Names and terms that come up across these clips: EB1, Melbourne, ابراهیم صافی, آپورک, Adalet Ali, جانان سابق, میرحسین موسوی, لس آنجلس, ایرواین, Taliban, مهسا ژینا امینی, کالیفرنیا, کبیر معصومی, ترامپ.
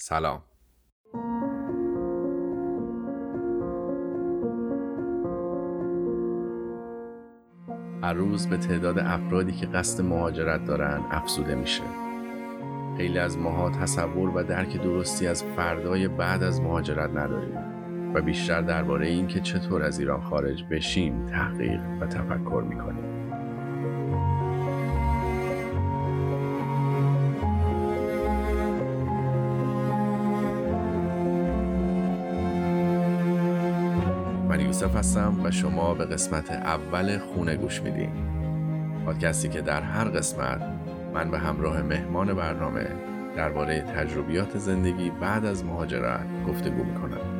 سلام. هر روز به تعداد افرادی که قصد مهاجرت دارن افزوده میشه. خیلی از ماها تصور و درک درستی از فردای بعد از مهاجرت نداریم و بیشتر درباره این که چطور از ایران خارج بشیم تحقیق و تفکر میکنیم. یوسف هستم و شما به قسمت اول خونه گوش میدین، پادکستی که در هر قسمت من به همراه مهمان برنامه درباره تجربیات زندگی بعد از مهاجرت گفتگو میکنم.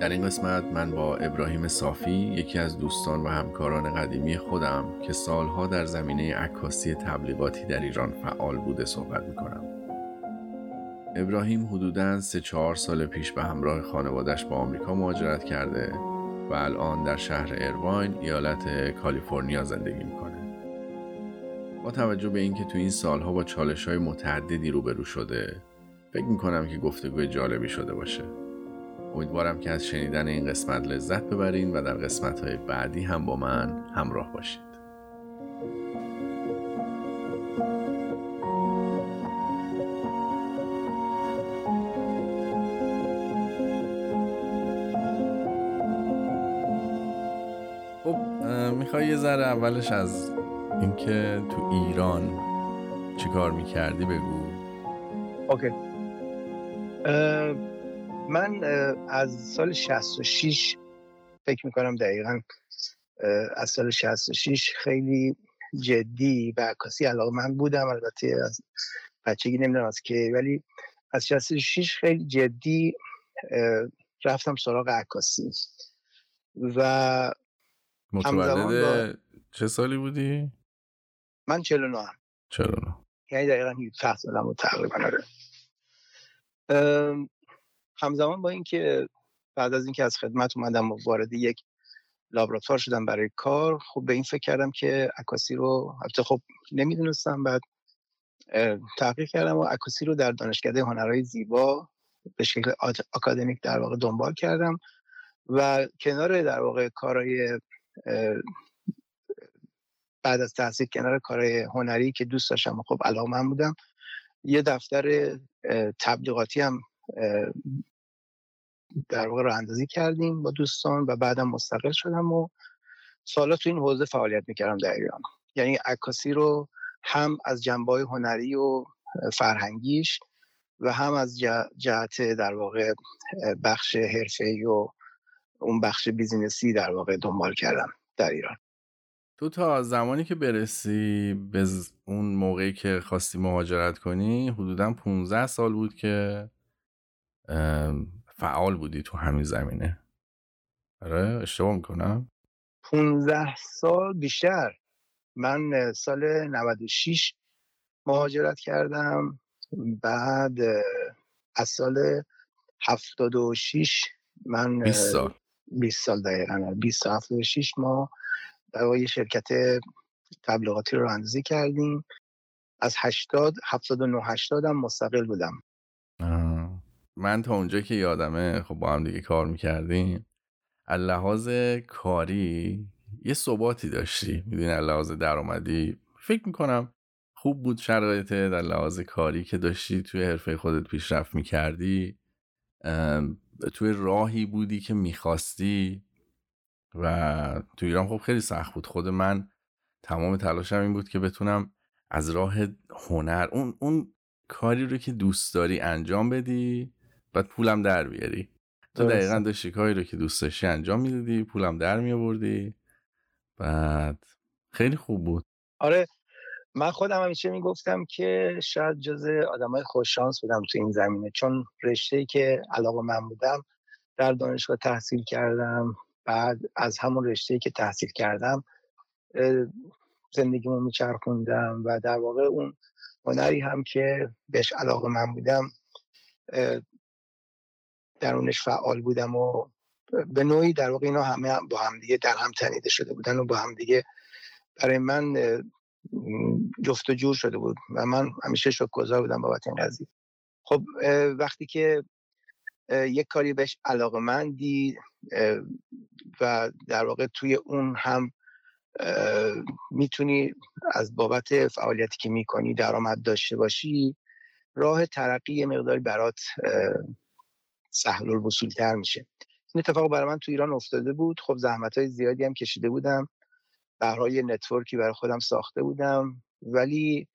در این قسمت من با ابراهیم صافی، یکی از دوستان و همکاران قدیمی خودم که سالها در زمینه عکاسی تبلیغاتی در ایران فعال بوده، صحبت میکنم. ابراهیم حدوداً 3-4 سال پیش به همراه خانواده‌اش به آمریکا مهاجرت کرده و الان در شهر ایرواین ایالت کالیفرنیا زندگی میکنه. با توجه به اینکه تو این سالها با چالش‌های متعددی روبرو شده، فکر میکنم که گفتگوی جالبی شده باشه. امیدوارم که از شنیدن این قسمت لذت ببرین و در قسمت‌های بعدی هم با من همراه باشید. خب میخوای یه ذره اولش از اینکه تو ایران چیکار میکردی بگو؟ اوکی. من از سال 66 فکر میکنم دقیقا از سال 66 خیلی جدی به عکاسی علاقه‌مند بودم، البته از بچگی نمیدونم از که، ولی از 66 خیلی جدی رفتم سراغ عکاسی. و متولد چه سالی بودی؟ من 49 هم. 49 یعنی دقیقا 17 سالم بود تقریبا. همزمان با اینکه بعد از اینکه از خدمت اومدم و وارد یک لابراتوار شدم برای کار، خب به این فکر کردم که عکاسی رو، البته خب نمیدونستم، بعد تحقیق کردم و عکاسی رو در دانشکده هنرهای زیبا به شکل آکادمیک در واقع دنبال کردم و کنار در واقع کارهای بعد از تحصیل، کنار کارهای هنری که دوست داشتم و خب علاقه‌مند بودم، یه دفتر تبلیغاتی هم در واقع راه اندازی کردیم با دوستان و بعدم مستقل شدم و سالا تو این حوزه فعالیت میکردم در ایران. یعنی عکاسی رو هم از جنبه‌های هنری و فرهنگیش و هم از جهت در واقع بخش حرفه‌ای و اون بخش بیزینسی در واقع دنبال کردم در ایران. تو تا زمانی که برسی به اون موقعی که خواستی مهاجرت کنی، حدوداً 15 سال بود که فعال بودی تو همین زمینه. آره اشتباه میکنم؟ 15 سال بیشتر. من سال 96 مهاجرت کردم، بعد از سال 76 من 20 سال 20 سال دقیقاً 2076 ما در واقع شرکت تبلیغاتی رو اندازی کردیم. از 79 80 هم مستقل بودم. من تا اونجا که یادمه خب با هم دیگه کار میکردیم، از لحاظ کاری یه ثباتی داشتی، میدونی، از لحاظ درآمدی فکر میکنم خوب بود شرایطه، در لحاظ کاری که داشتی توی حرفه خودت پیشرفت میکردی، توی راهی بودی که میخواستی و توی ایران خب خیلی سخت بود. خود من تمام تلاشم این بود که بتونم از راه هنر اون کاری رو که دوست داری انجام بدی، بعد پولم در بیاری. تو دقیقاً داشتی کاری رو که دوست داشتی انجام میدادی، پولم در میآوردی، بعد خیلی خوب بود. آره من خودم همیشه میگفتم که شاید جز آدمای خوش شانس بودم تو این زمینه، چون رشته‌ای که علاقه من بودم در دانشگاه تحصیل کردم. بعد از همون رشته‌ای که تحصیل کردم زندگیمو میچرخوندم و در واقع اون هنری هم که بهش علاقه من بودم درونش فعال بودم و به نوعی در واقع اینا همه با هم دیگه در هم تنیده شده بودن و با هم دیگه برای من جفت و جور شده بود و من همیشه شکرگزار بودم بابت این قضیه. خب وقتی که یک کاری بهش علاقه‌مندی و در واقع توی اون هم میتونی از بابت فعالیتی که میکنی درآمد داشته باشی، راه ترقی مقداری برات سهل الوصول‌تر میشه. این اتفاق برای من تو ایران افتاده بود. خب زحمت‌های زیادی هم کشیده بودم، برای نتورکی برای خودم ساخته بودم، ولی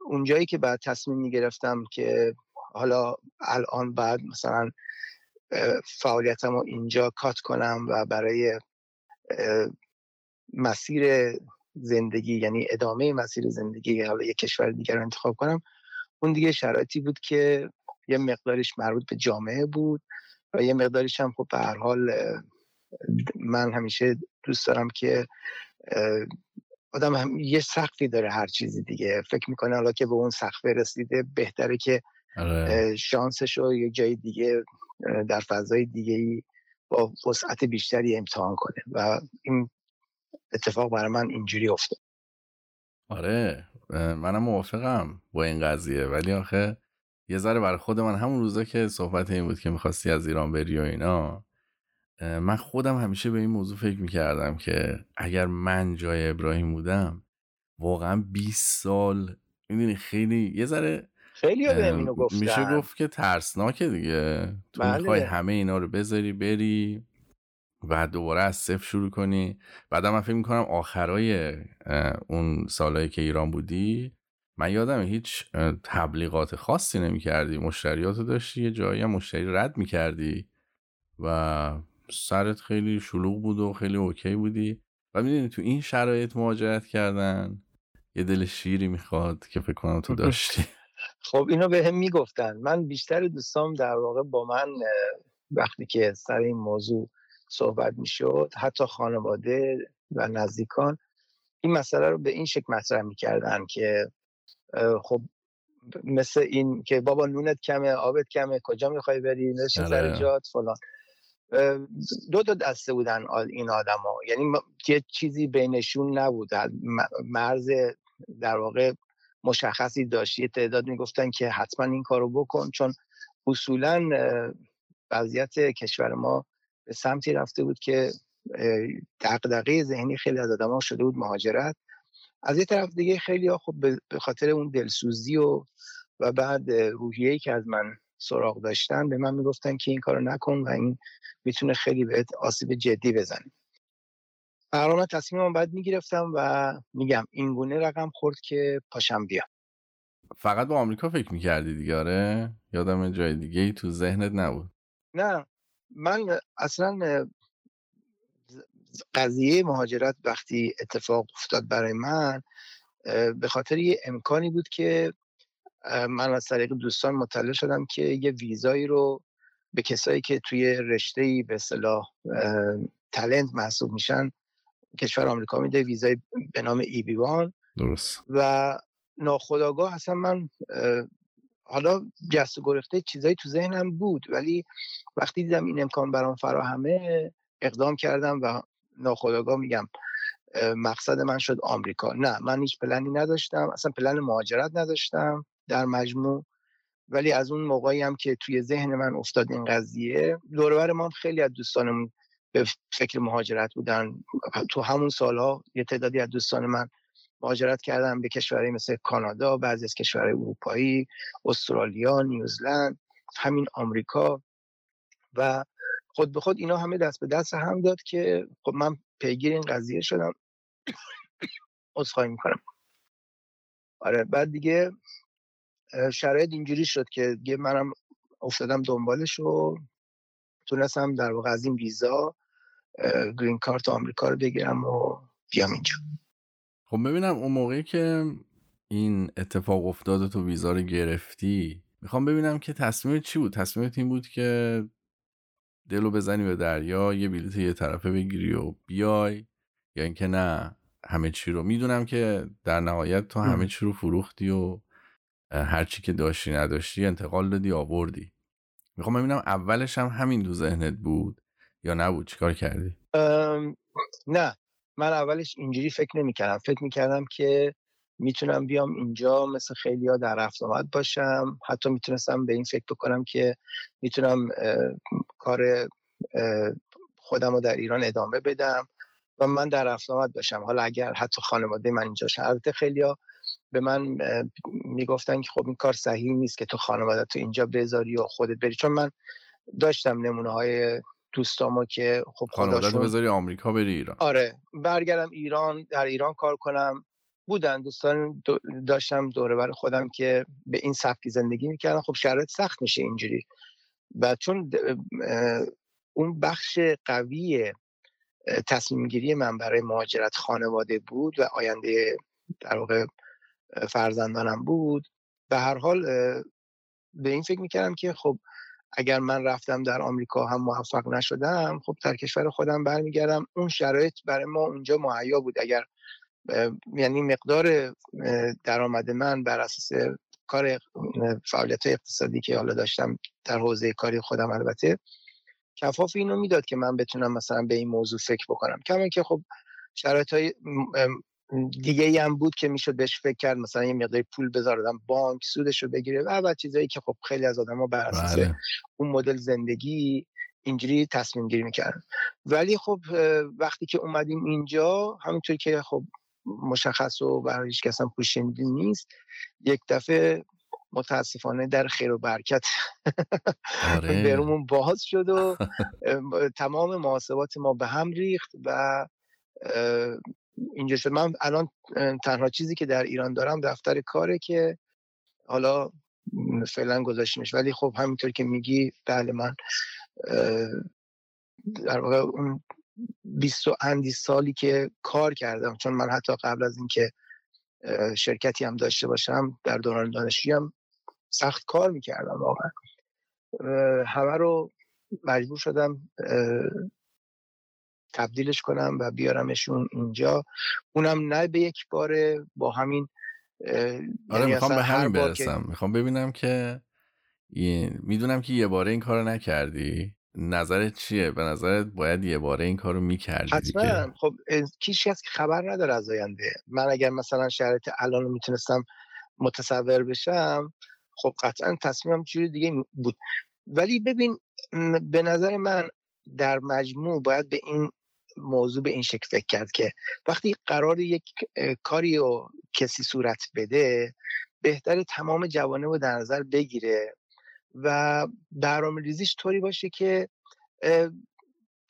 اونجایی که بعد تصمیم میگرفتم که حالا الان بعد مثلا فعالیتم رو اینجا کات کنم و برای مسیر زندگی، یعنی ادامه مسیر زندگی حالا یک کشور دیگر رو انتخاب کنم، اون دیگه شرایطی بود که یه مقدارش مربوط به جامعه بود و یه مقدارش هم خب به هر حال من همیشه دوست دارم که آدم هم یه سقفی داره هر چیزی دیگه، فکر میکنه حالا که به اون سقف رسیده بهتره که شانسشو یه جای دیگه در فضای دیگه‌ای با وسعت بیشتری امتحان کنه و این اتفاق برای من اینجوری افتاد. آره منم موافقم با این قضیه، ولی آخه یه ذره برای خود من همون روزا که صحبت این بود که میخواستی از ایران بری و اینا، من خودم همیشه به این موضوع فکر میکردم که اگر من جای ابراهیم بودم واقعا 20 سال میدونی خیلی یه ذره خیلی همینو گفتن، میشه گفت که ترسناکه دیگه. تو میخوای همه اینا رو بذاری بری و دوباره از صفر شروع کنی. بعدم من فکر میکنم آخرای اون سالایی که ایران بودی، من یادم هیچ تبلیغات خاصی نمیکردی، مشتریاتو داشتی، یه جایی هم مشتری رد میکردی و سرت خیلی شلوغ بود و خیلی اوکی بودی و میدونی تو این شرایط مهاجرت کردن یه دل شیری میخواد که فکر کنم تو داشتی. خب اینو به هم میگفتن. من بیشتر دوستام در واقع با من وقتی که سر این موضوع صحبت میشد، حتی خانواده و نزدیکان، این مسئله رو به این شکل مطرح میکردن که خب مثل این که بابا نونت کمه، آبت کمه، کجا میخوای بری، نشین سر جات فلان. دو دسته بودن این آدم ها، یعنی یه چیزی بینشون نبود، مرز در واقع مشخصی داشت. یه تعداد میگفتن که حتما این کارو بکن، چون اصولا وضعیت کشور ما به سمتی رفته بود که دغدغه ذهنی خیلی از آدم‌ها شده بود مهاجرت. از یه طرف دیگه خیلی‌ها خب به خاطر اون دلسوزی و بعد روحیه‌ای که از من سراغ داشتن به من میگفتن که این کارو نکن و این میتونه خیلی بهت آسیب جدی بزنه. برام تصمیمم بعد میگرفتم و میگم این گونه رقم خورد که پاشم بیام. فقط با آمریکا فکر می‌کردی دیگه؟ آره یادم جای دیگه‌ای تو ذهنت نبود؟ نه، من اصلا قضیه مهاجرت وقتی اتفاق افتاد برای من به خاطر یه امکانی بود که من از طریق دوستان مطلع شدم که یه ویزایی رو به کسایی که توی رشته‌ای به اصطلاح تالنت محسوب میشن کشور آمریکا میده، ویزای به نام EB1. درست. و ناخودآگاه اصلا من حالا جست و گریخته چیزایی تو ذهنم بود، ولی وقتی دیدم این امکان برام فراهمه اقدام کردم و ناخودآگاه میگم مقصد من شد آمریکا. نه، من هیچ پلنی نداشتم، اصلا پلن مهاجرت نداشتم در مجموع، ولی از اون موقعی هم که توی ذهن من افتاد این قضیه، دور و بر ما خیلی از دوستانم به فکر مهاجرت بودن. تو همون سالها یه تعدادی از دوستان من مهاجرت کردن به کشورهای مثل کانادا، بعضی از کشورهای اروپایی، استرالیا، نیوزلند، همین آمریکا، و خود به خود اینا همه دست به دست هم داد که خب من پیگیر این قضیه شدم. عذرخواهی میکنم. آره بعد دیگه شرایط اینجوری شد که دیگه منم افتادم دنبالش و تونستم در واقع از این ویزا گرین کارت آمریکا رو بگیرم و بیام اینجا. خب ببینم اون موقعی که این اتفاق افتاد و تو ویزا رو گرفتی، میخوام ببینم که تصمیمت چی بود؟ تصمیمت این بود که دلو بزنی به دریا، یه بلیط یه طرفه بگیری و بیای، یا اینکه نه همه چی رو میدونم که در نهایت تو همه چی رو فروختی و هر چی که داشتی نداشتی انتقال دادی آوردی. میخوام ببینم اولش هم همین دو ذهنت بود یا نبود، چیکار کردی؟ نه من اولش اینجوری فکر نمی‌کردم. فکر می‌کردم که میتونم بیام اینجا مثل خیلی‌ها در رفت آمد باشم، حتی میتونستم به این فکر بکنم که میتونم کار خودم رو در ایران ادامه بدم و من در رفت آمد باشم. حالا اگر حتی خانواده من اینجا شرط، خیلی‌ها به من میگفتن که خب این کار صحیح نیست که تو خانواده تو اینجا بذاری و خودت بری، چون من داشتم نمونه‌های دوستامو که خب خانواده‌تو بذاری آمریکا بری ایران، آره برگردم ایران در ایران کار کنم، بودن دوستان داشتم دوره بر خودم که به این سبکی زندگی میکردن. خب شرایط سخت میشه اینجوری و چون اون بخش قوی تصمیم گیری من برای مهاجرت خانواده بود و آینده در واقع فرزندانم بود، به هر حال به این فکر میکردم که خب اگر من رفتم در آمریکا هم موفق نشدم، خب در کشور خودم برمیگردم. اون شرایط برای ما اونجا مهیا بود، اگر یعنی مقدار درآمد من بر اساس کار فعالیت‌های اقتصادی که حالا داشتم در حوزه کاری خودم البته کفاف اینو میداد که من بتونم مثلا به این موضوع فکر بکنم، کما که خب شرایط‌های دیگه‌ای هم بود که میشد بهش فکر کرد، مثلا یه مقدار پول بذارم بانک سودشو بگیره و بعد چیزایی که خب خیلی از آدم‌ها بر اساس اون مدل زندگی اینجوری تصمیم گیری می‌کردن. ولی خب وقتی که اومدیم اینجا، همونطور که خب مشخص و برای هیچ کس هم پوشیدگی نیست، یک دفعه متاسفانه در خیر و برکت درمون باز شد و تمام محاسبات ما به هم ریخت و اینجا شد. من الان تنها چیزی که در ایران دارم دفتر کاره که حالا فعلا گذاشتمش، ولی خب همینطور که میگی بله من در واقع اون 20 سالی که کار کردم، چون من حتی قبل از اینکه شرکتی هم داشته باشم در دوران دانشجویی هم سخت کار میکردم، واقعا همه رو مجبور شدم تبدیلش کنم و بیارمشون اینجا، اونم نه به یک باره با همین. آره میخوام به همین برسم، میخوام ببینم که میدونم که یه باره این کار رو نکردی، نظرت چیه؟ به نظرت باید یه باره این کار رو میکردی؟ حتما. خب کیش هست که خبر نداره از آینده من، اگر مثلا شرایط الان رو میتونستم متصور بشم خب قطعا تصمیمم چیز دیگه بود. ولی ببین به نظر من در مجموع باید به این موضوع به این شکل فکر کرد که وقتی قرار یک کاری رو کسی صورت بده، بهتره تمام جوانب رو در نظر بگیره و برنامه‌ریزیش طوری باشه که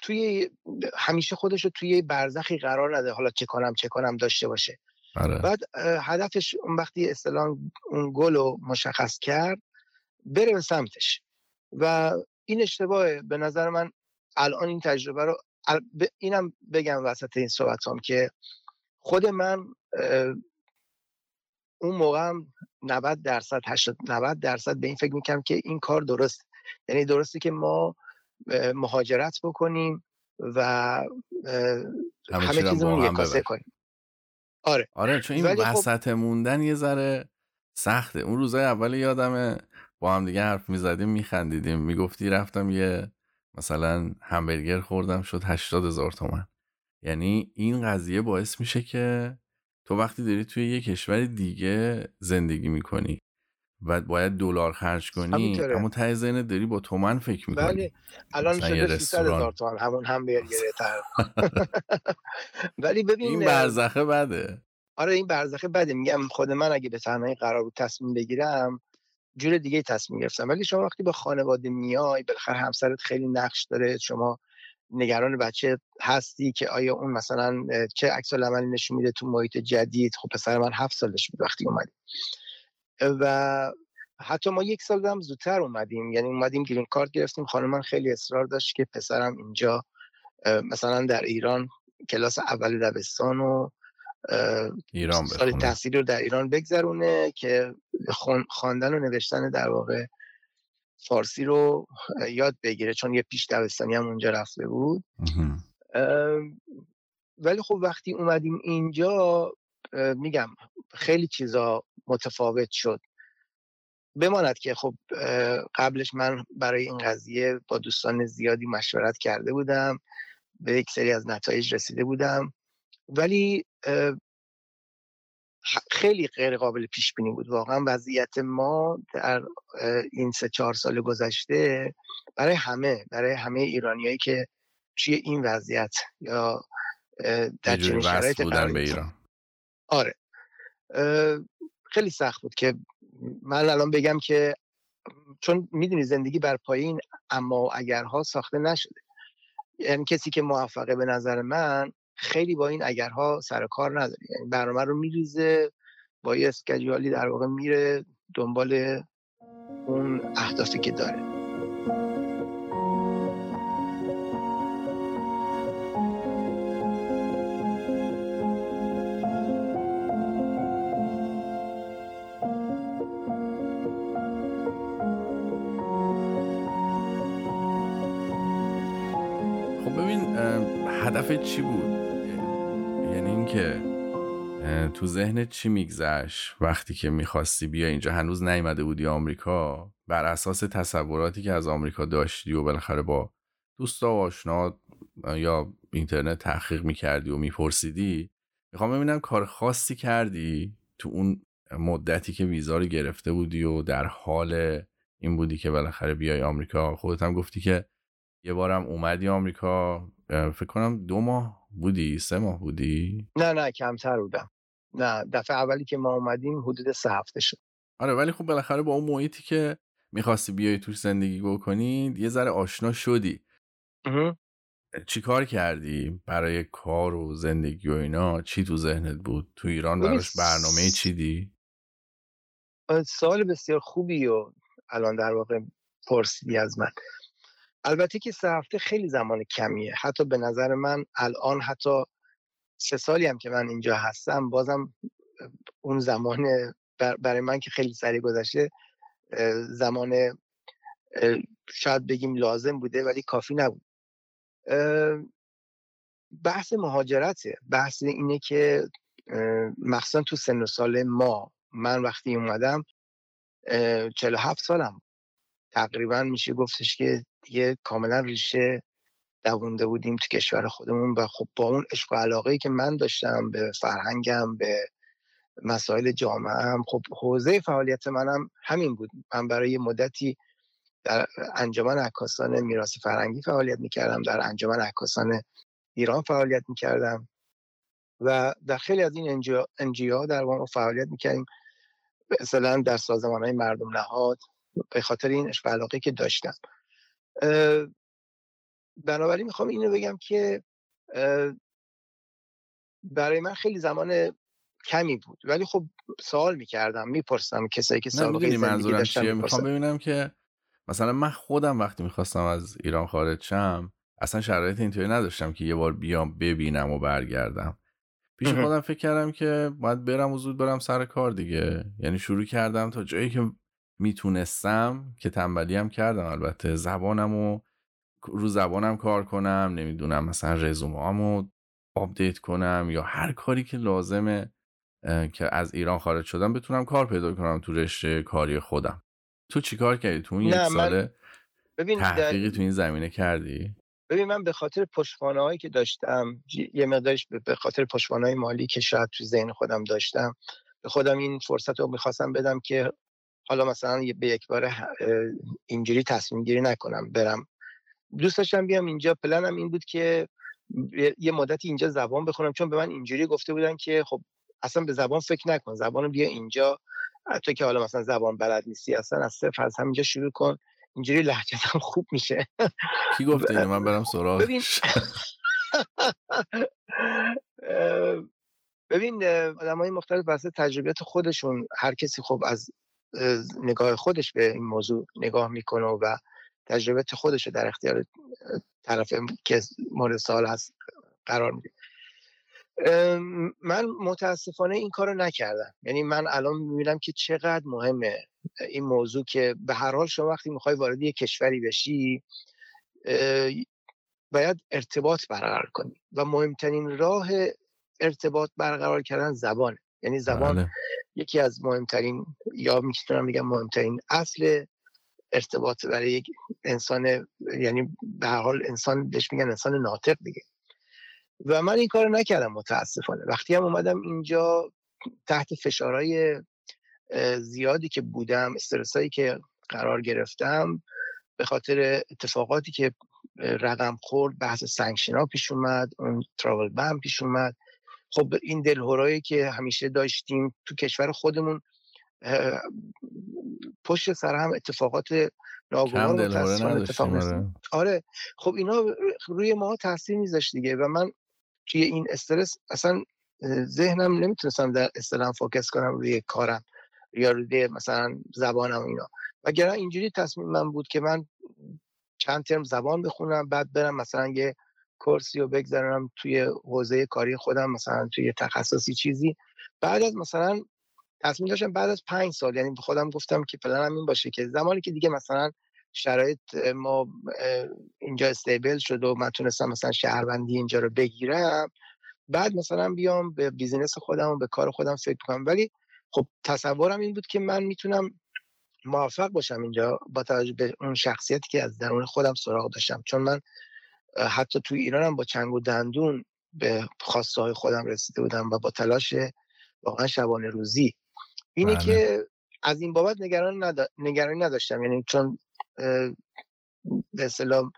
توی همیشه خودش رو توی برزخی قرار نده، حالا چه کنم داشته باشه. آره. بعد هدفش اون وقتی استلان اون گل رو مشخص کرد بره به سمتش و این اشتباهه به نظر من. الان این تجربه رو اینم بگم وسط این صحبتام که خود من اون موقع 90% 80-90% به این فکر میکنم که این کار درست، یعنی درسته که ما مهاجرت بکنیم و همه چیزمون یک کاسه کنیم. آره چون این وسط موندن یه ذره سخته. اون روزای اول یادمه با هم دیگه حرف میزدیم میخندیدیم، میگفتی رفتم یه مثلا همبرگر خوردم شد 80,000 تومان. یعنی این قضیه باعث میشه که تو وقتی داری توی یه کشور دیگه زندگی میکنی و باید دلار خرج کنی، اما ته ذهنت داری با تومن فکر میکنی. بله الان شده 300,000 تومان همون همبرگره تر. ولی ببین این برزخه بده. آره این برزخه بده. میگم خود من اگه به تنهایی قرار بود تصمیم بگیرم جور دیگه تصمیم گرفتم، ولی شما وقتی به خانواده میای بالاخره همسرت خیلی نقش داره، شما نگران بچه هستی که آیا اون مثلا چه عکس‌العملی نشون میده تو محیط جدید. خب پسر من 7 سالش بود وقتی اومدیم و حتی ما 1 سال هم زودتر اومدیم، یعنی اومدیم گرین کارت گرفتیم. خانم من خیلی اصرار داشت که پسرم اینجا مثلا در ایران کلاس اول دبستان و سال تحصیل رو در ایران بگذرونه که خواندن و نوشتن در واقع فارسی رو یاد بگیره، چون یه پیش دبستانی هم اونجا رفته بود. ولی خب وقتی اومدیم اینجا میگم خیلی چیزا متفاوت شد، بماند که خب قبلش من برای این قضیه با دوستان زیادی مشورت کرده بودم، به یک سری از نتایج رسیده بودم، ولی خیلی غیر قابل پیش بینی بود واقعا وضعیت ما در این 3-4 سال گذشته برای همه ایرانیایی که توی این وضعیت یا در چنین شرایطی بودن به ایران، آره خیلی سخت بود که من الان بگم که چون میدونی زندگی بر پایین اما و اگرها ساخته نشده، یعنی کسی که موفقه به نظر من خیلی با این اگرها سر کار نداره، یعنی برنامه رو میریزه با یه اسکیجوالی در واقع میره دنبال اون اهدافی که داره. خب ببین هدفت چی بود؟ یعنی این که تو ذهنت چی میگذشت وقتی که میخواستی بیا اینجا؟ هنوز نیومده بودی آمریکا، بر اساس تصوراتی که از آمریکا داشتی و بالاخره با دوستا و آشنا یا اینترنت تحقیق میکردی و میپرسیدی. میخوام ببینم کار خاصی کردی تو اون مدتی که ویزا رو گرفته بودی و در حال این بودی که بالاخره بیای آمریکا؟ خودت هم گفتی که یه بارم اومدی آمریکا، فکر کنم 2 ماه بودی 3 ماه بودی؟ نه کمتر بودم. نه دفعه اولی که ما اومدیم حدود 3 هفته شد. آره ولی خب بالاخره با اون محیطی که میخواستی بیای توش زندگی بکنی یه ذره آشنا شدی. چی کار کردی برای کار و زندگی و اینا؟ چی تو ذهنت بود؟ تو ایران براش برنامه چیدی؟ سوال بسیار خوبی و الان در واقع پرسیدی از من. البته که 3 هفته خیلی زمان کمیه، حتی به نظر من الان، حتی 3 سالی هم که من اینجا هستم، بازم اون زمان برای من که خیلی سریع گذشته، زمان شاید بگیم لازم بوده ولی کافی نبود. بحث مهاجرته، بحث اینه که مخصوصا تو سن و سال ما، من وقتی اومدم 47 سالم تقریبا میشه گفتش که دیگه کاملا ریشه دوونده بودیم تو کشور خودمون و خب با اون عشق و علاقه‌ای که من داشتم به فرهنگم، به مسائل جامعه‌ام، خب حوزه فعالیت منم همین بود. من برای مدتی در انجمن عکاسان میراث فرهنگی فعالیت میکردم، در انجمن عکاسان ایران فعالیت میکردم و در خیلی از این NGO در واقع فعالیت میکردیم، مثلا در سازمان‌های مردم نهاد، به خاطر این عشق و علاقه‌ای که داشتم. بنابراین میخوام اینو بگم که برای من خیلی زمان کمی بود، ولی خب سوال میکردم، میپرسم کسایی که سابقه زندگی داشتن. میخوام ببینم که مثلا من خودم وقتی میخواستم از ایران خارج شم اصلا شرایط اینطوری نداشتم که یه بار بیام ببینم و برگردم. پیش خودم فکر کردم که باید برم و زود برم سر کار دیگه، یعنی شروع کردم تا جایی که میتونستم، که تنبلی هم کردم البته، رو زبانم کار کنم، نمیدونم مثلا رزومه‌امو آپدیت کنم یا هر کاری که لازمه که از ایران خارج شدم بتونم کار پیدا کنم تو رشته کاری خودم. تو چی کار کردی تو این 1 ساله؟ تحقیقی تو این زمینه کردی؟ ببین من به خاطر پشتوانه‌هایی که داشتم، یه مقدارش به خاطر پشتوانه‌های مالی که شاید تو ذهن خودم داشتم، به خودم این فرصت رو می‌خواستم بدم که حالا مثلا به یک بار اینجوری تصمیم گیری نکنم برم. دوست داشتم بیام اینجا، پلنم این بود که یه مدتی اینجا زبان بخونم، چون به من اینجوری گفته بودن که خب اصلا به زبان فکر نکن، زبانو بیا اینجا، حتی که حالا مثلا زبان بلد نیستی اصلا، از صفر از همینجا شروع کن، اینجوری لهجه‌ام خوب میشه. کی گفته اینو؟ من برم سراغ. ببین آدمای مختلف واسه تجربیات خودشون، هر کسی خب از نگاه خودش به این موضوع نگاه میکنه و تجربت خودش رو در اختیار طرف که مورد سوال هست قرار میده. من متاسفانه این کارو نکردم. یعنی من الان میبینم که چقدر مهمه این موضوع که به هر حال شما وقتی میخوای وارد یک کشوری بشی باید ارتباط برقرار کنی و مهمترین راه ارتباط برقرار کردن زبانه. یعنی زبان یکی از مهمترین، یا میتونم بگم مهمترین اصل ارتباط برای یک انسان، یعنی به هر حال انسان بهش میگن انسان ناطق دیگه. و من این کارو نکردم متاسفانه. وقتی هم اومدم اینجا تحت فشارهای زیادی که بودم، استرسایی که قرار گرفتم به خاطر اتفاقاتی که رقم خورد، بحث سانکشن‌ها پیش اومد، اون تراول بن پیش اومد، خب این دلهرایی که همیشه داشتیم تو کشور خودمون پشت سر هم اتفاقات ناگوار و تأثیر اتفاق. آره خب اینا روی ما تاثیر میذاشت دیگه و من توی این استرس اصلا ذهنم نمیتونستم در اصطلاح فوکس کنم روی کارم یا روی مثلا زبانم اینا. وگرنه اینجوری تصمیم من بود که من چند ترم زبان بخونم، بعد برم مثلا یه کورسی رو بگذارم توی حوزه کاری خودم، مثلا توی تخصصی چیزی. بعد از مثلا تصمیم داشتم بعد از 5 سال، یعنی به خودم گفتم که پلنم این باشه که زمانی که دیگه مثلا شرایط ما اینجا استیبل شد و من تونستم مثلا شهروندی اینجا رو بگیرم، بعد مثلا بیام به بیزینس خودم و به کار خودم فکر کنم. ولی خب تصورم این بود که من میتونم موفق باشم اینجا با توجه به اون شخصیتی که از درون خودم سراغ داشتم، چون من حتی توی ایرانم با چنگ و دندون به خواسته های خودم رسیده بودم و با تلاش واقعا شبانه روزی. اینه معنی که از این بابت نگرانی نداشتم، یعنی چون به اصطلاح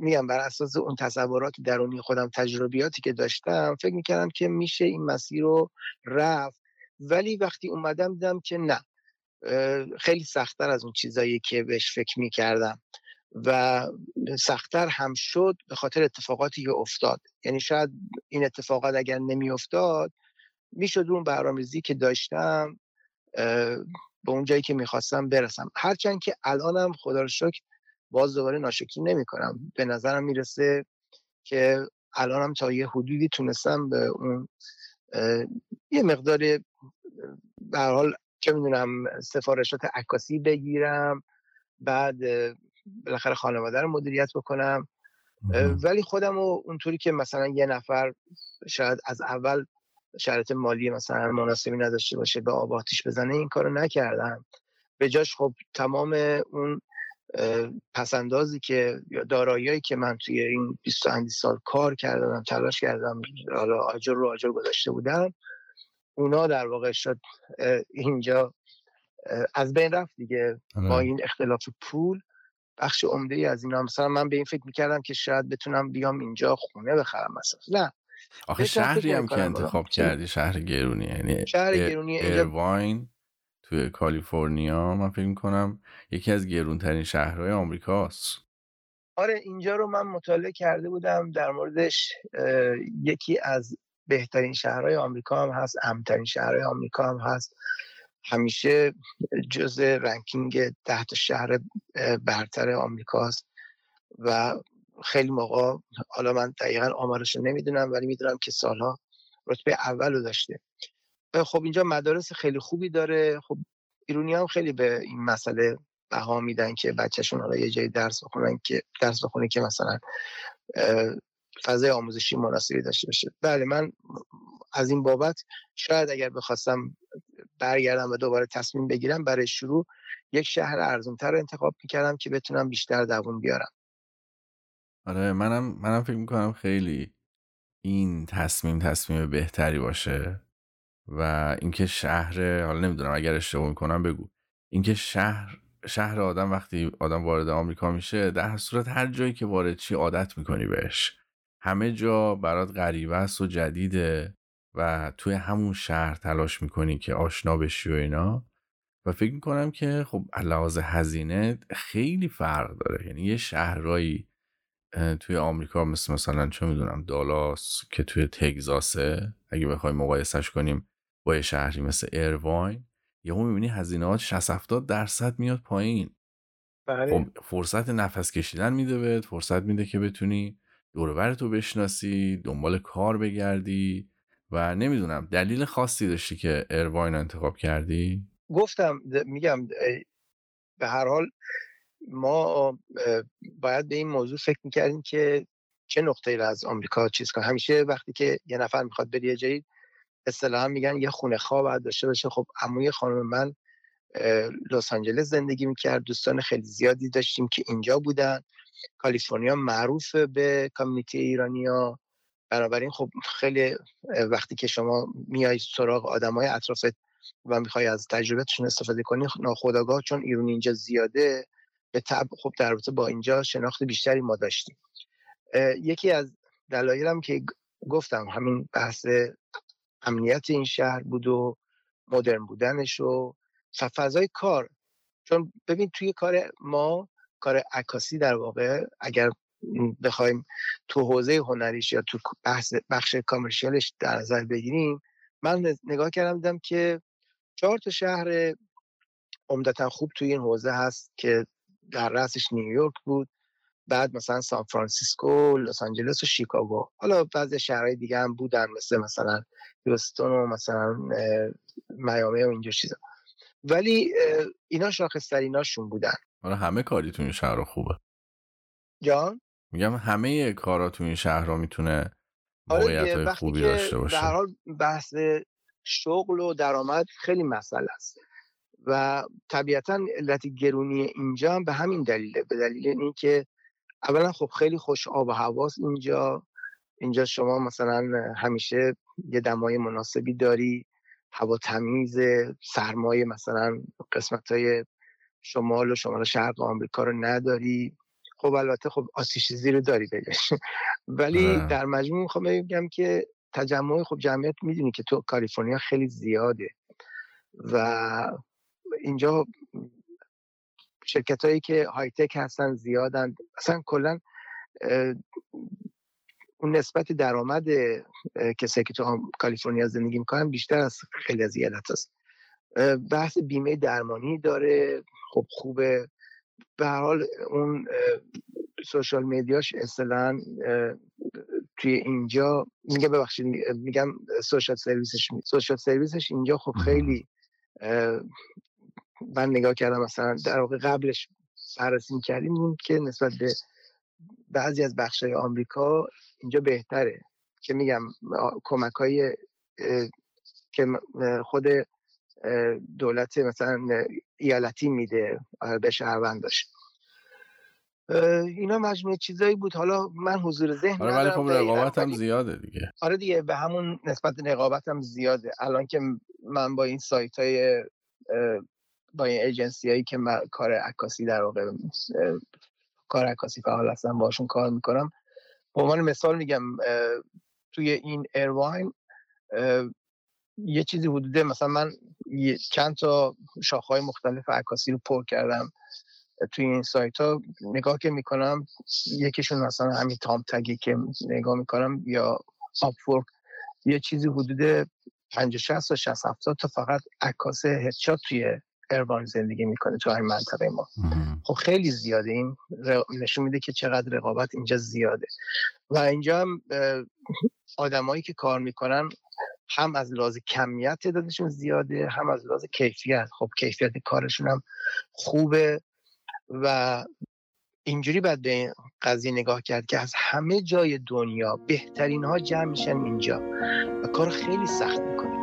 میگم بر اساس اون تصورات درونی خودم، تجربیاتی که داشتم، فکر میکردم که میشه این مسیر رو رفت. ولی وقتی اومدم دیدم که نه، خیلی سخت‌تر از اون چیزایی که بهش فکر میکردم و سخت‌تر هم شد به خاطر اتفاقاتی که افتاد. یعنی شاید این اتفاقات اگر نمی افتاد میشد اون برنامه‌ریزی که داشتم به اون جایی که میخواستم برسم. هرچند که الانم خدا رو شکر باز دوباره ناشکری نمی‌کنم، به نظرم میرسه که الانم تا یه حدودی تونستم به اون یه مقدار به هر حال چه میدونم سفارشات عکاسی بگیرم، بعد بالاخره خانواده رو مدیریت بکنم. ولی خودم رو اونطوری که مثلا یه نفر شاید از اول شرایط مالی مثلا مناسبی نداشته باشه به آب آتیش بزنه، این کارو نکردم. به جاش خب تمام اون پسندازی که یا داراییایی که من توی این 22 سال کار کردم، تلاش کردم، آجر رو آجر گذاشته بودم، اونا در واقع شد اینجا از بین رفت دیگه. با این اختلاف پول بخش عمده‌ای از اینا، مثلا من به این فکر میکردم که شاید بتونم بیام اینجا خونه بخرم مثلا، نه. آخه شهری هم که انتخاب کردی شهر گرونی، یعنی شهر گرونی ایرواین توی کالیفرنیا من فکر میکنم یکی از گرونترین شهرهای آمریکاست. آره اینجا رو من مطالعه کرده بودم در موردش، یکی از بهترین شهرهای آمریکا هم هست، امن‌ترین شهرهای آمریکا هم هست، همیشه جزء رنکینگ 10 شهر برتر آمریکاست و خیلی موقع، حالا من دقیقاً آمارش رو نمیدونم ولی میدونم که سالها رتبه اول رو داشته. خب اینجا مدارس خیلی خوبی داره. خب ایرونی هم خیلی به این مسئله بها میدن که بچه‌شون حالا یه جای درس بخونه که مثلا فضای آموزشی مناسبی داشته باشه. بله من از این بابت شاید اگر بخواستم برگردم و دوباره تصمیم بگیرم، برای شروع یک شهر ارزان‌تر رو انتخاب میکردم که بتونم بیشتر دوام بیارم. آره منم فکر میکنم خیلی این تصمیم بهتری باشه و اینکه شهر، حالا نمیدونم اگر اشتباه میکنم بگو، اینکه شهر آدم وقتی آدم وارد آمریکا میشه در هر صورت هر جایی که وارد چی عادت میکنی بهش، همه جا برات غریبه است و جدیده و توی همون شهر تلاش میکنی که آشنا بشی و اینا. و فکر میکنم که خب علاوه هزینه خیلی فرق داره. یعنی یه شهرایی توی آمریکا مثلا چه میدونم دالاس که توی تگزاسه، اگه بخوایم مقایسش کنیم با یه شهری مثل ایرواین، یهو میبینی هزینه‌ها 60-70% میاد پایین. بله. فرصت نفس کشیدن میده بهت، فرصت میده که بتونی دور و برتو بشناسی، دنبال کار بگردی و نمیدونم دلیل خاصی داشتی که ایرواین انتخاب کردی؟ گفتم میگم به هر حال ما باید به این موضوع فکر میکردیم که چه نقطه‌ای را از آمریکا چیز کنیم. همیشه وقتی که یه نفر میخواد بری یه جایی اصطلاحاً میگن یه خونه خواب باید داشته باشه. خب عموی خانم من لس آنجلس زندگی میکرد، دوستان خیلی زیادی داشتیم که اینجا بودن. کالیفرنیا معروف به کامیونیتی ایرانیا، بنابراین خب خیلی وقتی که شما میای سراغ آدمای اطرافت و میخوای از تجربهشون استفاده کنی، ناخودآگاه چون ایرانی اینجا زیاده به طب خب در رابطه با اینجا شناخت بیشتری ما داشتیم. یکی از دلایلم که گفتم همین بحث امنیت این شهر بود و مدرن بودنش و فضای کار. چون ببین توی کار ما، کار عکاسی در واقع اگر بخوایم تو حوزه هنریش یا تو بخش کامرشیالش در نظر بگیریم، من نگاه کردم دیدم که 4 تا شهر عمدتاً خوب توی این حوزه هست که در رأسش نیویورک بود، بعد مثلا سان فرانسیسکو، لس آنجلس و شیکاگو. حالا بعضی شهرهای دیگه هم بودن مثل مثلا بوستون و مثلا میامی و اینجور چیزا، ولی اینا شاخص‌تریناشون بودن. آره همه کاری تو این شهر خوبه. جان میگم همه کارا تو این شهرها میتونه موقعیت‌های خوبی داشته باشه. در حال بحث شغل و درآمد خیلی مسئله است و طبیعتاً علت گرونی اینجا هم به همین دلیله، به دلیل این که اولا خب خیلی خوش آب و هواست اینجا شما مثلا همیشه یه دمای مناسبی داری، هوا تمیزه، سرمایه مثلا قسمت‌های شمال و شمال شرق آمریکا رو نداری. خب البته خب آسیشیزی رو داری بگش ولی در مجموع میخوام بگم که تجمع خب جمعیت میدونی که تو کالیفرنیا خیلی زیاده و اینجا شرکت هایی که های تک هستن زیادن. اصلا کلن اون نسبت درآمد کسایی که تو کالیفرنیا زندگی میکنن بیشتر از خیلی از ایالت هست. بحث بیمه درمانی داره، خب خوبه. به هر حال اون سوشال میدیاش اصلا توی اینجا میگم ببخشید میگم سوشال سرویسش اینجا خب خیلی من نگاه کردم مثلا در واقع قبلش بررسی کردیم که نسبت به بعضی از بخشای آمریکا اینجا بهتره که میگم کمکای که خود دولت مثلا ایالتی میده به شهرونداش. اینا مجموعه چیزایی بود. حالا من حضور ذهن ندارم. ولی خب رقابت هم زیاده دیگه. آره دیگه به همون نسبت رقابت هم زیاده. الان که من با این سایت های با این ایجنسی هایی که کار عکاسی در واقع کار عکاسی فعال هستم باشون کار میکنم، به عنوان مثال میگم توی این ایرواین یه چیزی حدوده مثلا من چند تا شاخه‌های مختلف عکاسی رو پر کردم توی این سایت‌ها. نگاه که می‌کنم یکیشون مثلا همین تام تگی که نگاه می‌کنم یا آپورک، یه چیزی حدوده 50-60 تا 60-70 تا فقط عکاس هدشات توی ایرواین زندگی می‌کنه تو این منطقه ما. خب خیلی زیاده. این نشون میده که چقدر رقابت اینجا زیاده و اینجا هم آدمایی که کار می‌کنن هم از لحاظ کمیت تعدادشون زیاده، هم از لحاظ کیفیت. خب کیفیت کارشون هم خوبه و اینجوری باید به این قضیه نگاه کرد که از همه جای دنیا بهترین ها جمع میشن اینجا و کار خیلی سخت میکنه.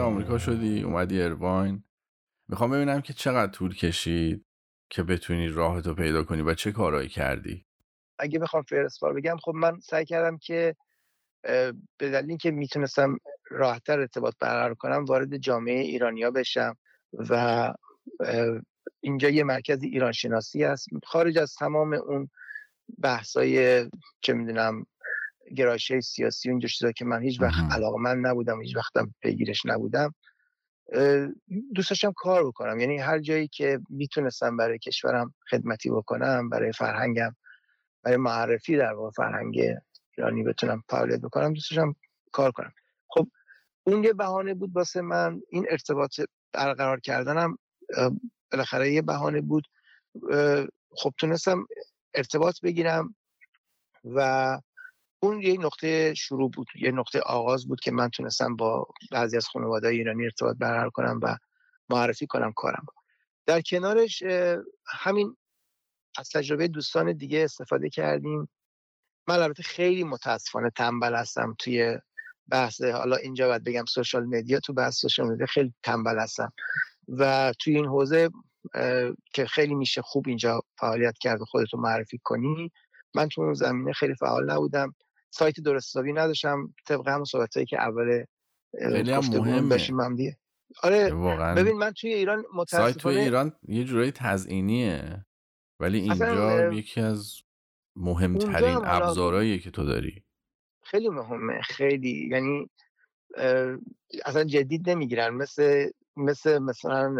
آمریکا شدی، اومدی ایرواین، میخوام ببینم که چقدر طول کشید که بتونی راهتو پیدا کنی و چه کارهایی کردی؟ اگه بخوام فرستوار بگم، خب من سعی کردم که به دلیل که میتونستم راحت‌تر ارتباط برقرار کنم وارد جامعه ایرانیا بشم و اینجا یه مرکز ایران شناسی هست خارج از تمام اون بحثای چه میدونم گرایش‌های سیاسی اونجا چیزا که من هیچ وقت علاقه‌مند نبودم، هیچ وقتم پیگیرش نبودم. دوست داشتم کار بکنم، یعنی هر جایی که میتونستم برای کشورم خدمتی بکنم، برای فرهنگم، برای معرفی در واقع فرهنگ ایرانی بتونم فعالیت بکنم، دوست داشتم کار کنم. خب اون یه بهانه بود واسه من، این ارتباط برقرار کردنم بالاخره یه بهانه بود. خب تونستم ارتباط بگیرم و اون یه نقطه شروع بود، یه نقطه آغاز بود که من تونستم با بعضی از خانواده‌های ایرانی ارتباط برقرار کنم و معرفی کنم کارم. در کنارش همین از تجربه دوستان دیگه استفاده کردیم. من البته خیلی متاسفانه تنبل هستم توی بحث، حالا اینجا باید بگم سوشال مدیا، تو بحث سوشال مدیا خیلی تنبل هستم و توی این حوزه که خیلی میشه خوب اینجا فعالیت کرد و خودتو معرفی کنی، من تو اون زمینه خیلی فعال نبودم، سایت درست حسابی نداشتم، طبق همون صحبتایی که اول گفتم باشیم هم دیگه. آره ببین من توی ایران متاسفانه سایت توی ایران یه جورایی تزیینیه، ولی اینجا یکی از مهمترین ابزارهاییه که تو داری. خیلی مهمه، خیلی، یعنی اصلا جدید نمیگیرن، مثل مثلا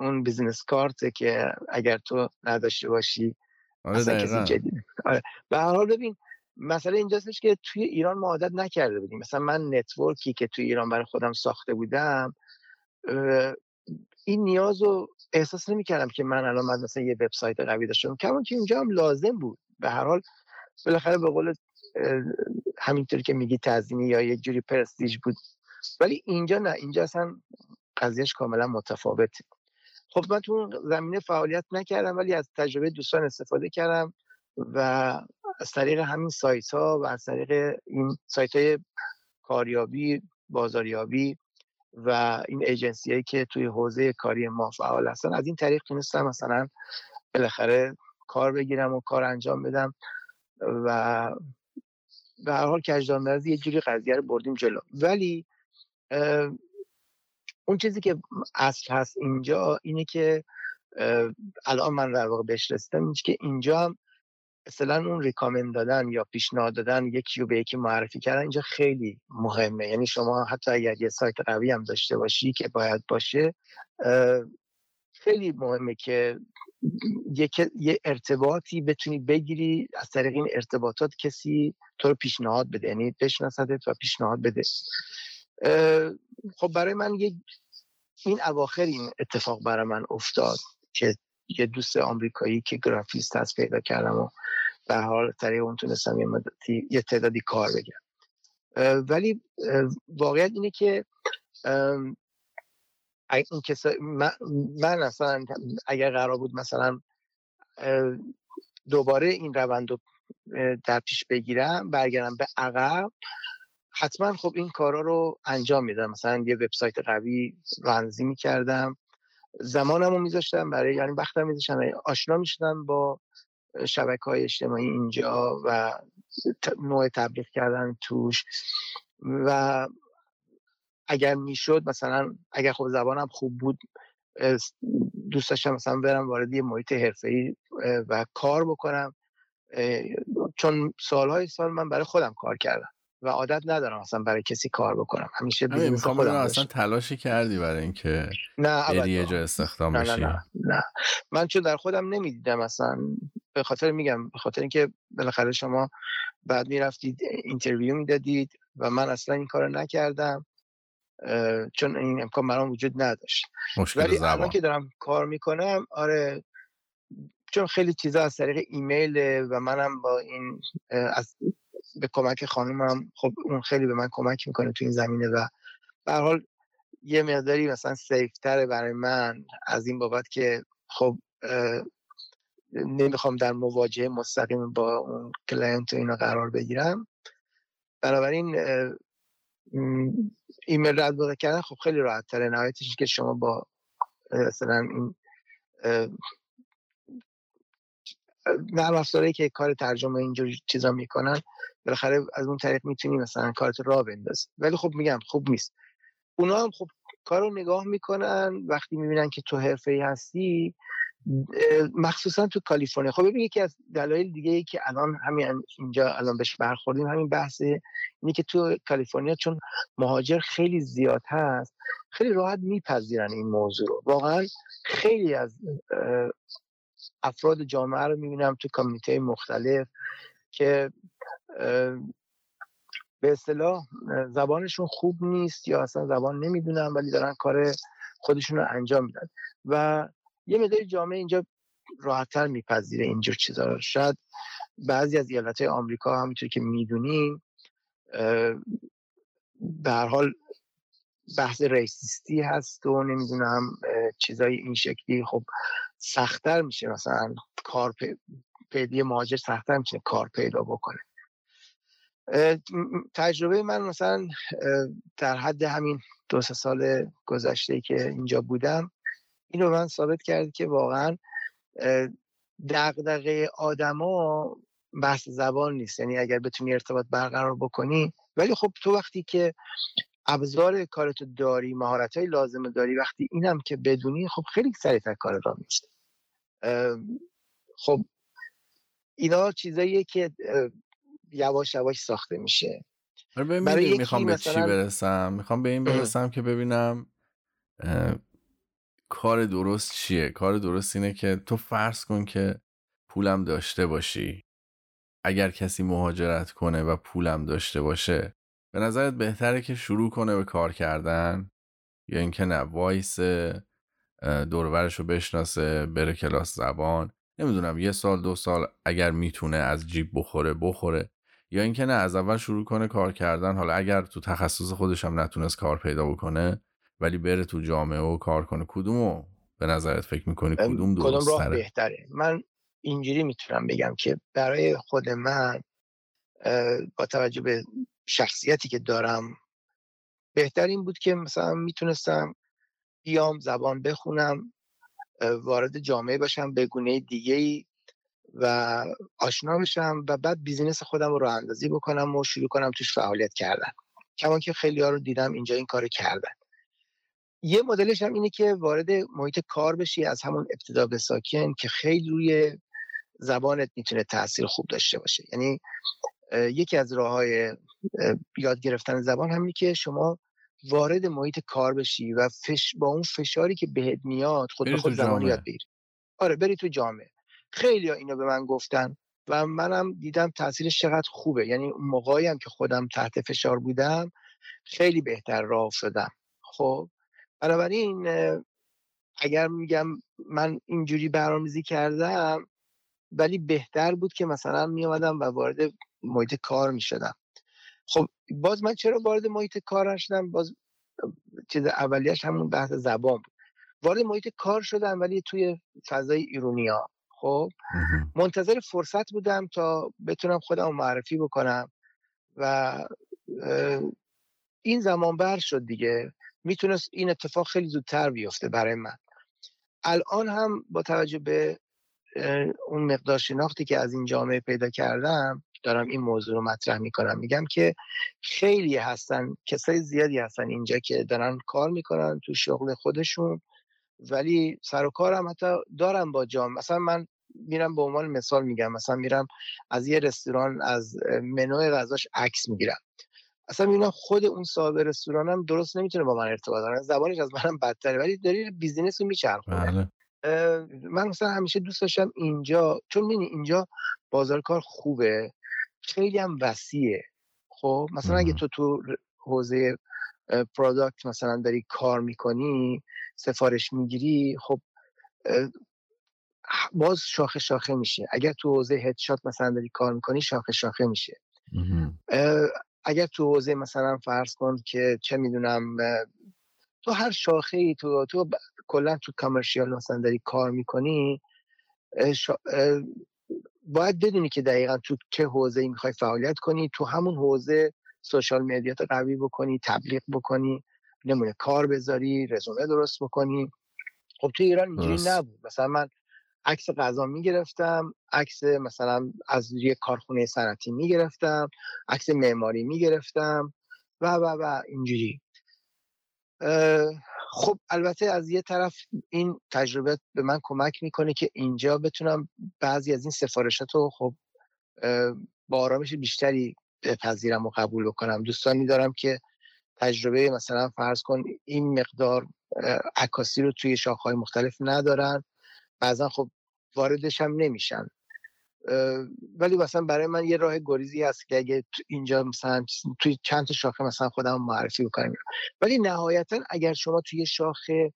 اون بیزنس کارت که اگر تو نداشته باشی اصلا کسی جدید. آره به هر حال ببین مسئله اینجاستش که توی ایران ما عادت نکرده بودیم. مثلا من نتورکی که توی ایران برای خودم ساخته بودم، این نیازو احساس نمی‌کردم که من الان مثلا یه وبسایت قوی داشتم، کما که اینجا هم لازم بود. به هر حال بالاخره به قول همینطوری که میگی تزیینی یا یک جوری پرستیژ بود، ولی اینجا نه، اینجا اصلا قضیهش کاملا متفاوته. خب من تو اون زمینه فعالیت نکردم، ولی از تجربه دوستان استفاده کردم و از طریق همین سایت‌ها و از طریق این سایت‌های کاریابی، بازاریابی و این ایجنسی‌هایی که توی حوزه کاری ما فعال هستن، از این طریق تونستم مثلا بالاخره کار بگیرم و کار انجام بدم و به هر حال کج‌دام‌دستی یه جوری قضیه رو بردیم جلو. ولی اون چیزی که اصل هست اینجا اینه که الان من در واقع بهش رسیدم، اینه که اینجا هم مثلا اون ریکامند دادن یا پیشنهاد دادن، یکی رو به یکی معرفی کردن اینجا خیلی مهمه. یعنی شما حتی اگر یه سایت قوی هم داشته باشی که باید باشه، خیلی مهمه که یه ارتباطی بتونی بگیری، از طریق این ارتباطات کسی تو رو پیشنهاد بده، یعنی بشناسدت و پیشنهاد بده. خب برای من این اواخر این اتفاق برای من افتاد که یه دوست آمریکایی که گرافیست هست پیدا کردم و به حال طریق اون تونستم یه تعدادی کار بگیرم. ولی واقعیت اینه که من اصلا اگر قرار بود مثلا دوباره این روند رو در پیش بگیرم، برگردم به عقب، حتما خب این کارا رو انجام میدادم. مثلا یه وبسایت قوی رنزی میکردم، زمانمو میذاشتم برای، یعنی وقتم میذاشتم، آشنا میشدم با شبکه‌های اجتماعی اینجا و نوع تبلیغ کردن توش، و اگر میشد مثلا اگر خب زبانم خوب بود، دوست داشتم مثلا برم وارد یه محیط حرفه‌ای و کار بکنم، چون سالهای سال من برای خودم کار کردم و عادت ندارم اصلا برای کسی کار بکنم، همیشه بیزنس خودم داشتم. اصلا تلاشی کردی برای اینکه یه جا استخدام بشی؟ نه، من چون در خودم نمیدیدم اصلا، به خاطر میگم به خاطر اینکه بالاخره شما بعد میرفتید اینترویو میدادید و من اصلا این کارو نکردم، چون این امکان برام وجود نداشت. ولی الان که دارم کار میکنم، آره، چون خیلی چیزا از طریق ایمیل و منم با این به کمک خانومم، خب اون خیلی به من کمک میکنه تو این زمینه و به هر حال یه مقداری مثلا سیفتره برای من از این بابت که خب نمیخوام در مواجهه مستقیم با اون کلاینت و اینا قرار بگیرم، بنابراین ایمیل رد بوده کردن خب خیلی راحت تره. نهایتش که شما با مثلا این نرم افزارهایی که کار ترجمه اینجور چیزا میکنن، بالاخره از اون طریق میتونی مثلا کارت را بندازی، ولی خب میگم خوب نیست. اونا هم خب کارو نگاه میکنن وقتی میبینن که تو حرفه‌ای هستی، مخصوصا تو کالیفرنیا. خب ببین یکی از دلایل دیگه ای که الان همین اینجا الان بهش برخوردیم همین بحث اینه که تو کالیفرنیا چون مهاجر خیلی زیاد هست، خیلی راحت میپذیرن این موضوع رو. واقعا خیلی از افراد جامعه رو میبینم تو کامیته مختلف که به اصطلاح زبانشون خوب نیست یا اصلا زبان نمیدونن ولی دارن کار خودشون رو انجام میدن و یه مقدار جامعه اینجا راحت‌تر میپذیره اینجور چیزا رو. شاید بعضی از ایالت‌های آمریکا همونطور که میدونیم به هر حال بحث ریسیستی هست و نمیدونم چیزای این شکلی، خب سخت‌تر میشه مثلا کار پیدا، مهاجر سخت‌تر میشه کار پیدا بکنه. تجربه من مثلا در حد همین 2-3 سال گذشته که اینجا بودم اینو من ثابت کرد که واقعا دغدغه آدما بحث زبان نیست، یعنی اگر بتونی ارتباط برقرار بکنی، ولی خب تو وقتی که ابزار کارتو داری، مهارت‌های لازم داری، وقتی اینم که بدونی خب خیلی سریع‌تر کار راه میفته. خب اینا چیزاییه که یواش یواش ساخته میشه. برای میخوام به چی برسم؟ میخوام به این برسم که ببینم کار درست چیه. کار درست اینه که تو فرض کن که پولم داشته باشی، اگر کسی مهاجرت کنه و پولم داشته باشه به نظرت بهتره که شروع کنه به کار کردن یا اینکه نه وایسه دور و برشو بشناسه، بره کلاس زبان، نمیدونم 1-2 سال اگر میتونه از جیب بخوره، یا اینکه نه از اول شروع کنه کار کردن، حالا اگر تو تخصص خودش هم نتونست کار پیدا بکنه ولی بره تو جامعه و کار کنه. کدومو به نظرت فکر میکنی کدوم درست‌تره؟ کدوم راه بهتره؟ من اینجوری میتونم بگم که برای خود من با توجه به شخصیتی که دارم بهتر این بود که مثلا میتونستم بیام زبان بخونم، وارد جامعه باشم به گونه دیگه‌ای و آشنا بشم و بعد بیزینس خودم رو راه اندازی بکنم و شروع کنم توش فعالیت کردن. کما که خیلی‌ها رو دیدم اینجا این کارو کردن. یه مدلش هم اینه که وارد محیط کار بشی از همون ابتدا به ساکن که خیلی روی زبانت میتونه تأثیر خوب داشته باشه. یعنی یکی از راه‌های یاد گرفتن زبان همینه که شما وارد محیط کار بشی و با اون فشاری که بهت میاد خود به خود زبان یاد بگیری. آره، بری تو جامعه. خیلی‌ها اینو به من گفتن و منم دیدم تأثیرش چقدر خوبه. یعنی اون موقعی هم که خودم تحت فشار بودم خیلی بهتر راه افتادم. خب بنابراین اگر میگم من اینجوری برنامه‌ریزی کردم ولی بهتر بود که مثلا میامدم و وارد محیط کار میشدم. خب باز من چرا وارد محیط کار شدم؟ باز چیز اولیش همون بحث زبان بود. وارد محیط کار شدم ولی توی فضای ایرانیا، خب منتظر فرصت بودم تا بتونم خودم معرفی بکنم و این زمان بر شد دیگه. میتونست این اتفاق خیلی زودتر بیفته برای من. الان هم با توجه به اون مقدار شناختی که از این جامعه پیدا کردم دارم این موضوع رو مطرح میکنم. میگم که خیلی هستن، کسای زیادی هستن اینجا که دارن کار میکنن تو شغل خودشون ولی سر و کارم حتی دارم با جامعه. مثلا من میرم به عنوان مثال میگم، مثلا میرم از یه رستوران از منوی غذاش عکس میگیرم، اصلا میبینم خود اون صاحب رستوران هم درست نمیتونه با من ارتباط داره، زبانش از منم بدتره ولی داره بیزینس رو میچرخونه. من مثلا همیشه دوست داشتم اینجا، چون میبینی اینجا بازار کار خوبه، خیلی هم وسیعه. خب مثلا اگه تو حوزه پروداکت مثلا داری کار میکنی، سفارش میگیری، خب باز شاخه شاخه میشه. اگر تو حوزه هدشات مثلا داری کار میکنی شاخه شاخه میشه. اگر تو حوزه مثلا فرض کن که چه میدونم تو هر شاخه‌ای تو کلا تو کامرشیال مثلا داری کار میکنی، باید بدونی که دقیقا تو چه حوزه‌ای میخوای فعالیت کنی، تو همون حوزه سوشال میدیا رو قوی بکنی، تبلیغ بکنی، نمونه کار بذاری، رزومه درست بکنی. خب تو ایران اینجوری نبود. مثلا من عکس غذا میگرفتم، عکس مثلا از یه کارخونه صنعتی میگرفتم، عکس معماری میگرفتم و اینجوری. خب البته از یه طرف این تجربه به من کمک میکنه که اینجا بتونم بعضی از این سفارشاتو خب با آرامش بیشتری بپذیرم و قبول بکنم. دوستانی دارم که تجربه مثلا فرض کن این مقدار عکاسی رو توی شاخه‌های مختلف ندارن، بعضا خب واردش هم نمیشن. ولی مثلا برای من یه راه گریزی هست که اگه اینجا مثلا توی چند تا شاخه مثلا خودم معرفی بکنم، ولی نهایتا اگر شما توی شاخه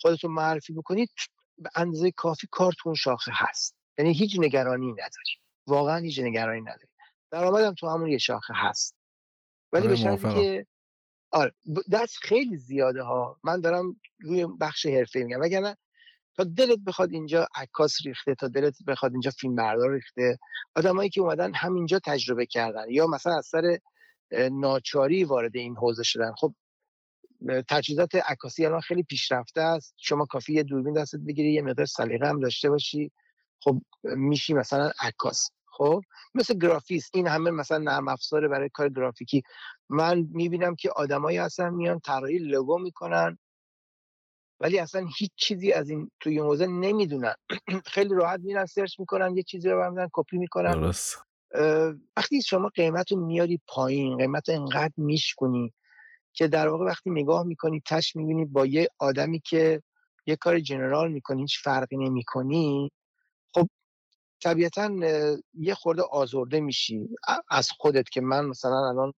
خودتون معرفی بکنید به اندازه کافی کار تو اون شاخه هست، یعنی هیچ نگرانی نداری، واقعا هیچ نگرانی نداری. درآمدم تو همون یه شاخه هست، ولی به شرطی که آره دست خیلی زیاده ها. من دارم روی بخش حرفه میگم، وگرنه تا دلت بخواد اینجا عکاس ریخته، تا دلت بخواد اینجا فیلمبردار ریخته، آدمایی که اومدن همینجا تجربه کردن یا مثلا از سر ناچاری وارد این حوزه شدن. خب تجهیزات عکاسی الان خیلی پیشرفته است، شما کافی یه دوربین دستت بگیری، یه مقدار سلیقه هم داشته باشی، خب میشی مثلا عکاس. خب مثل گرافیست، این همه مثلا نرم افزار برای کار گرافیکی. من میبینم که آدمایی هستن میان طراحی لوگو میکنن ولی اصلا هیچ چیزی از این توی حوزه نمیدونن. خیلی راحت میرن سرچ میکنن، یه چیزی رو برمیدن کپی میکنن. درست. وقتی شما قیمتو میاری پایین، قیمتو انقدر میشکنی که در واقع وقتی نگاه میکنی تش میبینی با یه آدمی که یه کار جنرال میکنی هیچ فرقی نمیکنی، خب طبیعتاً یه خورده آزرده میشی از خودت که من مثلا الان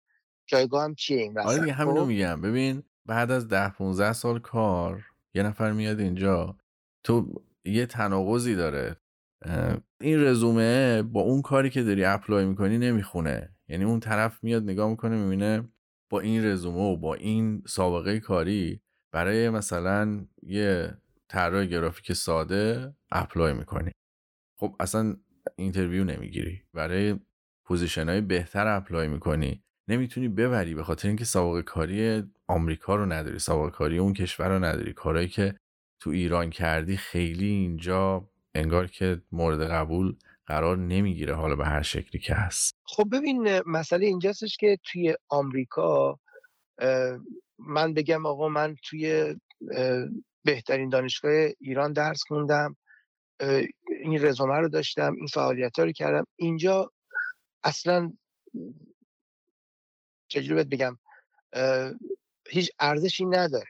جایگاهم چیه این واسه. آره همینو میگم. ببین بعد از 10-15 سال کار یه نفر میاد اینجا، تو یه تناقضی داره. این رزومه با اون کاری که داری اپلای میکنی نمیخونه. یعنی اون طرف میاد نگاه میکنه میبینه با این رزومه و با این سابقه کاری برای مثلا یه طراح گرافیک ساده اپلای میکنی، خب اصلا اینترویو نمیگیری، برای پوزیشن‌های بهتر اپلای میکنی، نمیتونی ببری به خاطر اینکه سابقه کاری آمریکا رو نداری، سابقه کاری اون کشور رو نداری. کارهایی که تو ایران کردی خیلی اینجا انگار که مورد قبول قرار نمیگیره، حالا به هر شکلی که هست. خب ببین مسئله اینجاستش که توی آمریکا من بگم آقا من توی بهترین دانشگاه ایران درس خوندم، این رزومه رو داشتم، این فعالیت‌ها رو کردم، اینجا اصلا چجوری بگم هیچ ارزشی نداره.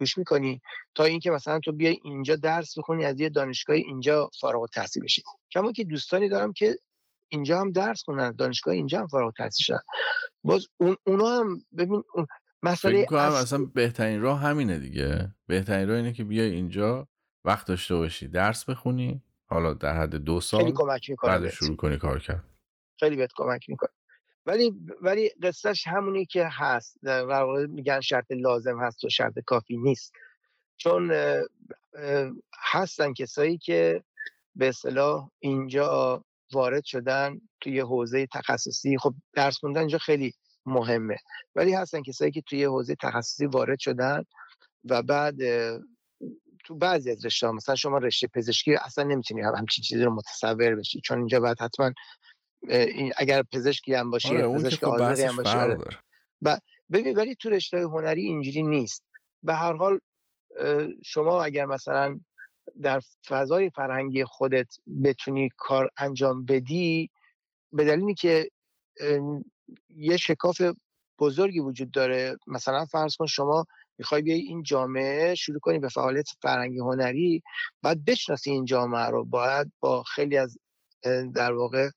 گوش میکنی؟ تا اینکه مثلا تو بیای اینجا درس بخونی، از یه دانشگاه اینجا فارغ التحصیل بشی. کما که دوستانی دارم که اینجا هم درس خوندن، دانشگاه اینجا هم فارغ التحصیل شدن، باز اونا هم ببین مسئله اصلا بهترین راه همینه دیگه. بهترین راه اینه که بیای اینجا وقت داشته باشی درس بخونی، حالا در حد 2 سال بعد شروع کنی کار کرد، خیلی بهت کمک میکنه. ولی قصهش همونی که هست، در واقع میگن شرط لازم هست و شرط کافی نیست، چون هستن کسایی که به اصطلاح اینجا وارد شدن توی حوزه تخصصی. خب درس خوندن اینجا خیلی مهمه، ولی هستن کسایی که توی حوزه تخصصی وارد شدن و بعد تو بعضی از رشته‌ها مثلا شما رشته پزشکی اصلا نمیتونی همچین چیزی رو متصور بشی، چون اینجا باید حتما اگر پزشکی هم باشی، پزشک آذری هم باشی. ببین ولی تو رشته‌های هنری اینجوری نیست. به هر حال شما اگر مثلا در فضای فرهنگی خودت بتونی کار انجام بدی، به دلیلی که یه شکاف بزرگی وجود داره، مثلا فرض کن شما میخوای بیایی این جامعه شروع کنی به فعالیت فرهنگی هنری، باید بشناسی این جامعه رو، باید با خیلی از در واقع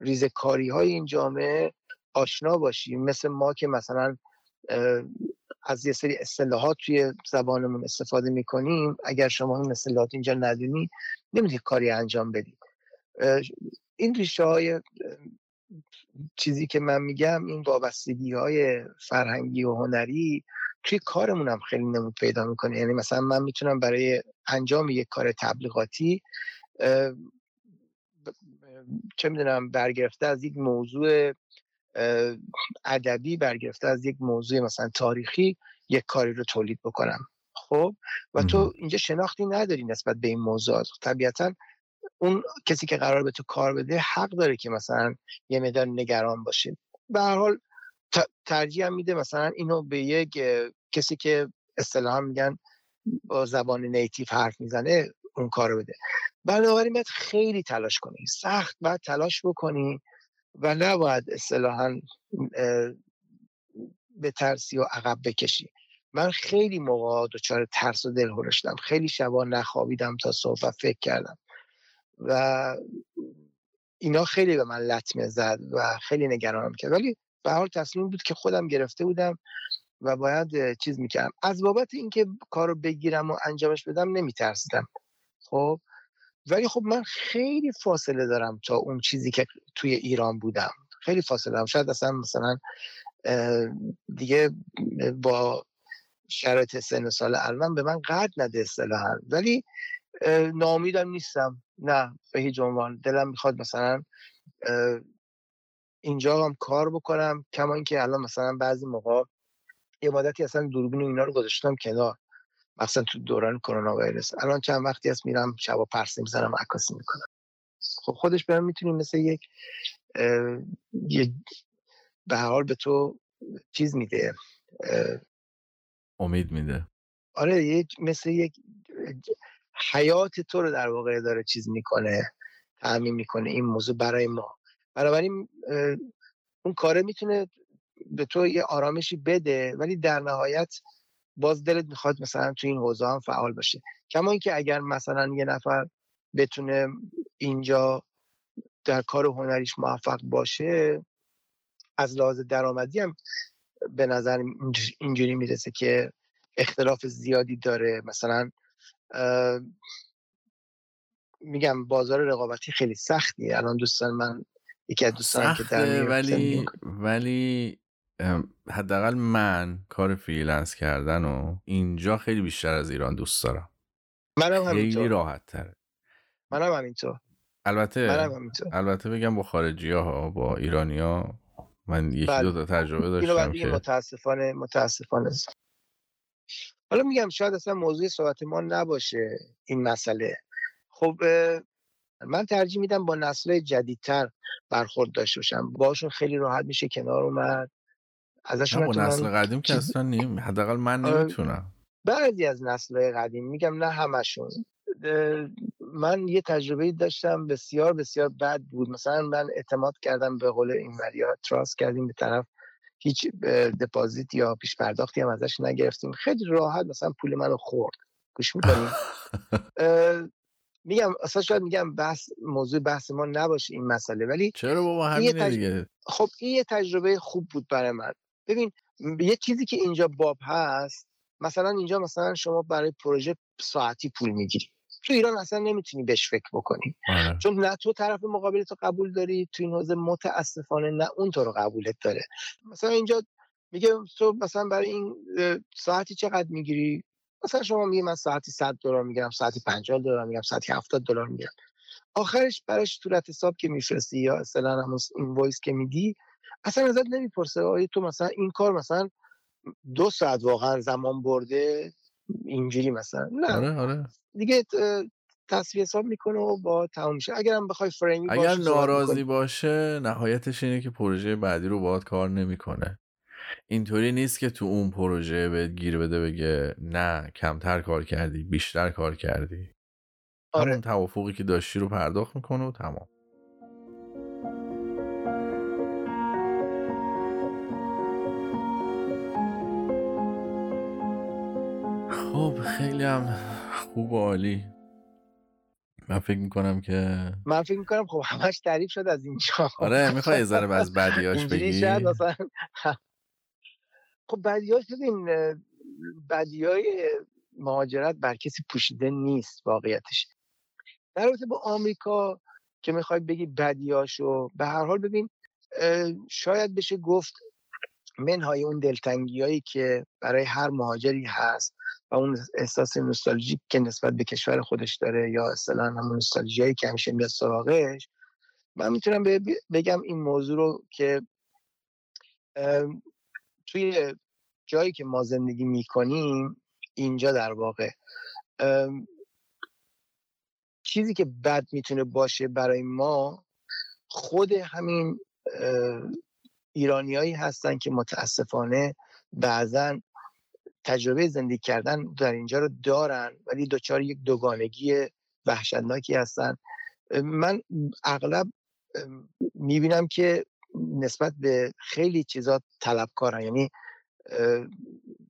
ریزکاری های این جامعه آشنا باشی. مثل ما که مثلا از یه سری اصطلاحات توی زبانمون استفاده میکنیم، اگر شما این اصطلاحات اینجا ندونی نمیتونی کاری انجام بدی. این ریشه های چیزی که من میگم، این وابستگی های فرهنگی و هنری توی کارمون هم خیلی نمود پیدا میکنه. یعنی مثلا من میتونم برای انجام یک کار تبلیغاتی چه میدونم برگرفته از یک موضوع ادبی، برگرفته از یک موضوع مثلا تاریخی یک کاری رو تولید بکنم. خب و تو اینجا شناختی نداری نسبت به این موضوع، طبیعتاً اون کسی که قرار به تو کار بده حق داره که مثلا یه مقدار نگران باشه. به هر حال ترجیح میده مثلا اینو به یک کسی که اصطلاحا میگن با زبان نیتیو حرف میزنه اون کارو بده. بنابراین باید خیلی تلاش کنی، سخت باید تلاش بکنی و نباید اصطلاحا بترسی و عقب بکشی. من خیلی موقع دچار ترس و دلهره شدم، خیلی شبا نخوابیدم تا صبح و فکر کردم و اینا خیلی به من لطمه زد و خیلی نگرانم کرد، ولی به هر حال تصمیم بود که خودم گرفته بودم و باید چیز میکردم. از بابت اینکه کارو بگیرم و انجامش بدم نمیترسیدم. خب ولی خب من خیلی فاصله دارم تا اون چیزی که توی ایران بودم، خیلی فاصله دارم. شاید اصلا مثلا دیگه با شرایط سن و سال الان به من قد نده اصطلاحاً، ولی ناامیدم نیستم، نه به هیچ عنوان. دلم میخواد مثلا اینجا هم کار بکنم، کما اینکه الان مثلا بعضی موقع یه مدتی اصلا دوربین و اینا رو گذاشتم کنار، مثلا تو دوران کرونا ویروس. الان چند وقتی هست میرم شبا پرسه میزنم، عکاسی میکنم. خب خودش برام میتونیم مثل یک به هر حال به تو چیز میده، امید میده. آره مثل یک حیات تو رو در واقع داره چیز میکنه، تعمیم میکنه این موضوع برای ما. بنابراین اون کاره میتونه به تو یه آرامشی بده، ولی در نهایت باز دلت میخواد مثلا تو این حوزه هم فعال باشه. کما اینکه اگر مثلا یه نفر بتونه اینجا در کار هنریش موفق باشه، از لحاظ درآمدی هم به نظر اینجوری میرسه که اختلاف زیادی داره. مثلا میگم بازار رقابتی خیلی سختیه الان. دوستان من یکی از دوستان که در ولی حداقل من کار فریلنس کردن و اینجا خیلی بیشتر از ایران دوست دارم. منم همینطور، خیلی راحت تره. منم همینطور. البته بگم با خارجی ها، با ایرانی ها من یکی دو تا تجربه داشتم که متاسفانه. حالا میگم شاید اصلا موضوع صحبت ما نباشه این مسئله. خب من ترجیح میدم با نسل‌های جدیدتر برخورد داشته باشم، باشون خیلی راحت میشه کنار اومد. ازشون با نسل قدیم که اصلا نیم، حداقل من نمیتونم. بعضی از نسل‌های قدیم، میگم نه همشون. من یه تجربه داشتم بسیار بسیار بد بود. مثلا من اعتماد کردم به قول این وریا، تراست کردیم به طرف، هیچ دپازیت یا پیش پرداختی هم ازش نگرفتیم، خیلی راحت مثلا پول منو خورد. گوش می‌کنی؟ میگم اصلا شاید میگم بحث موضوع بحث ما نباشه این مسئله، ولی چرا بابا همین دیگه. خب این یه تجربه خوب بود برای من. ببین یه چیزی که اینجا باب هست، مثلا اینجا مثلا شما برای پروژه ساعتی پول میگیری، تو ایران اصلا نمیتونی بهش فکر بکنی. چون نه تو طرف مقابل تو قبول داری تو این حوزه، متاسفانه نه اون تو رو قبولت داره. مثلا اینجا میگه تو مثلا برای این ساعتی چقدر میگیری؟ مثلا شما میگی من ساعتی $100 میگیرم، ساعتی $50 میگیرم، ساعتی $70 میگیرم. آخرش براش صورت حساب که میفرستی یا اصلا همون اینوایس که میدی، اصلا ازت نمیپرسه آیا تو مثلا این کار مثلا 2 ساعت واقعا زمان برده اینجوری مثلا. نه آره. دیگه تصفیه حساب میکنه و با تمام میشه. اگرم بخوای فریمی باشه، اگر ناراضی باشه، نهایتش اینه که پروژه بعدی رو باهات کار نمیکنه. اینطوری نیست که تو اون پروژه بهت گیر بده بگه نه کمتر کار کردی، بیشتر کار کردی. آره. همون توافقی که داشتی رو پرداخت میکنه و تمام. خب خیلی هم خوب و عالی. من فکر میکنم خب همش تعریف شد از اینجا. آره میخوای یه ذره از بدیاش بگی؟ خب بدیاش ببین، بدیای مهاجرت بر کسی پوشیده نیست واقعیتش. در رابطه با آمریکا که میخوای بگی بدیاشو، به هر حال ببین شاید بشه گفت منهای اون دلتنگیایی که برای هر مهاجری هست و اون احساس نوستالژیک که نسبت به کشور خودش داره یا اصلا همون نوستالژیایی که همیشه میاد سراغش، من میتونم بگم این موضوع رو که توی جایی که ما زندگی میکنیم اینجا در واقع چیزی که بد میتونه باشه برای ما، خود همین ایرانیایی هستن که متاسفانه بعضن تجربه زندگی کردن در اینجا رو دارن ولی دوچار یک دوگانگی وحشتناکی هستن. من اغلب میبینم که نسبت به خیلی چیزا طلبکارن، یعنی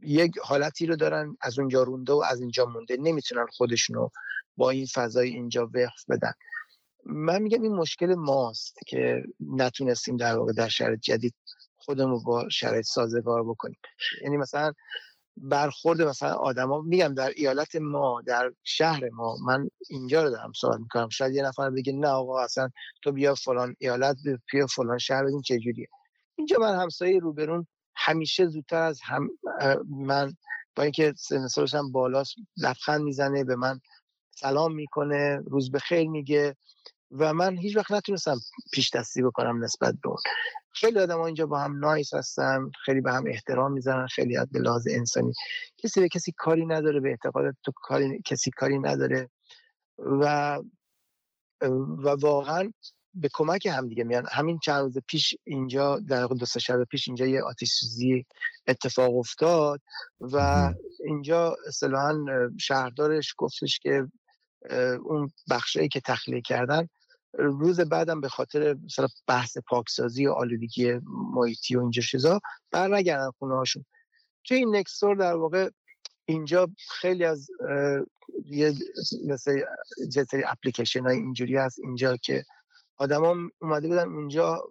یک حالتی رو دارن از اونجا رونده و از اینجا مونده، نمیتونن خودشونو با این فضای اینجا وقف بدن. من میگم این مشکل ماست که نتونستیم در واقع در شرایط جدید خودمون رو با شرایط سازگار بکنیم. یعنی مثلا برخورد مثلا آدما، میگم در ایالت ما، در شهر ما، من اینجا رو دارم صحبت میکنم، شاید یه نفر بگه نه آقا اصلا تو بیا فلان ایالت، بیا فلان شهر، ببین چه جوریه. اینجا من همسایه روبرون همیشه زودتر از هم من، با اینکه سن سالش هم بالاست، لبخند میزنه، به من سلام میکنه، روز بخیر میگه و من هیچ وقت نتونستم پیش دستی بکنم نسبت به اون. خیلی آدم ها اینجا با هم نایس هستن، خیلی به هم احترام میذارن، خیلی از به لحاظ انسانی کسی به کسی کاری نداره، به اعتقادات تو کسی کاری نداره و واقعا به کمک هم دیگه میان. همین چند روز پیش اینجا، در واقع دو سه شب پیش اینجا یه آتش سوزی اتفاق افتاد و اینجا اصطلاحاً شهردارش گفتش که اون بخشایی که تخلیه کردن روز بعدم به خاطر مثلا بحث پاکسازی و آلودگی محیطی و اینجور چیزا برنگردن خونه هاشون. چه این نکستور در واقع اینجا خیلی از یه مثلا جتری اپلیکیشن های اینجوری هست اینجا که آدم ها اومده بودن اونجا،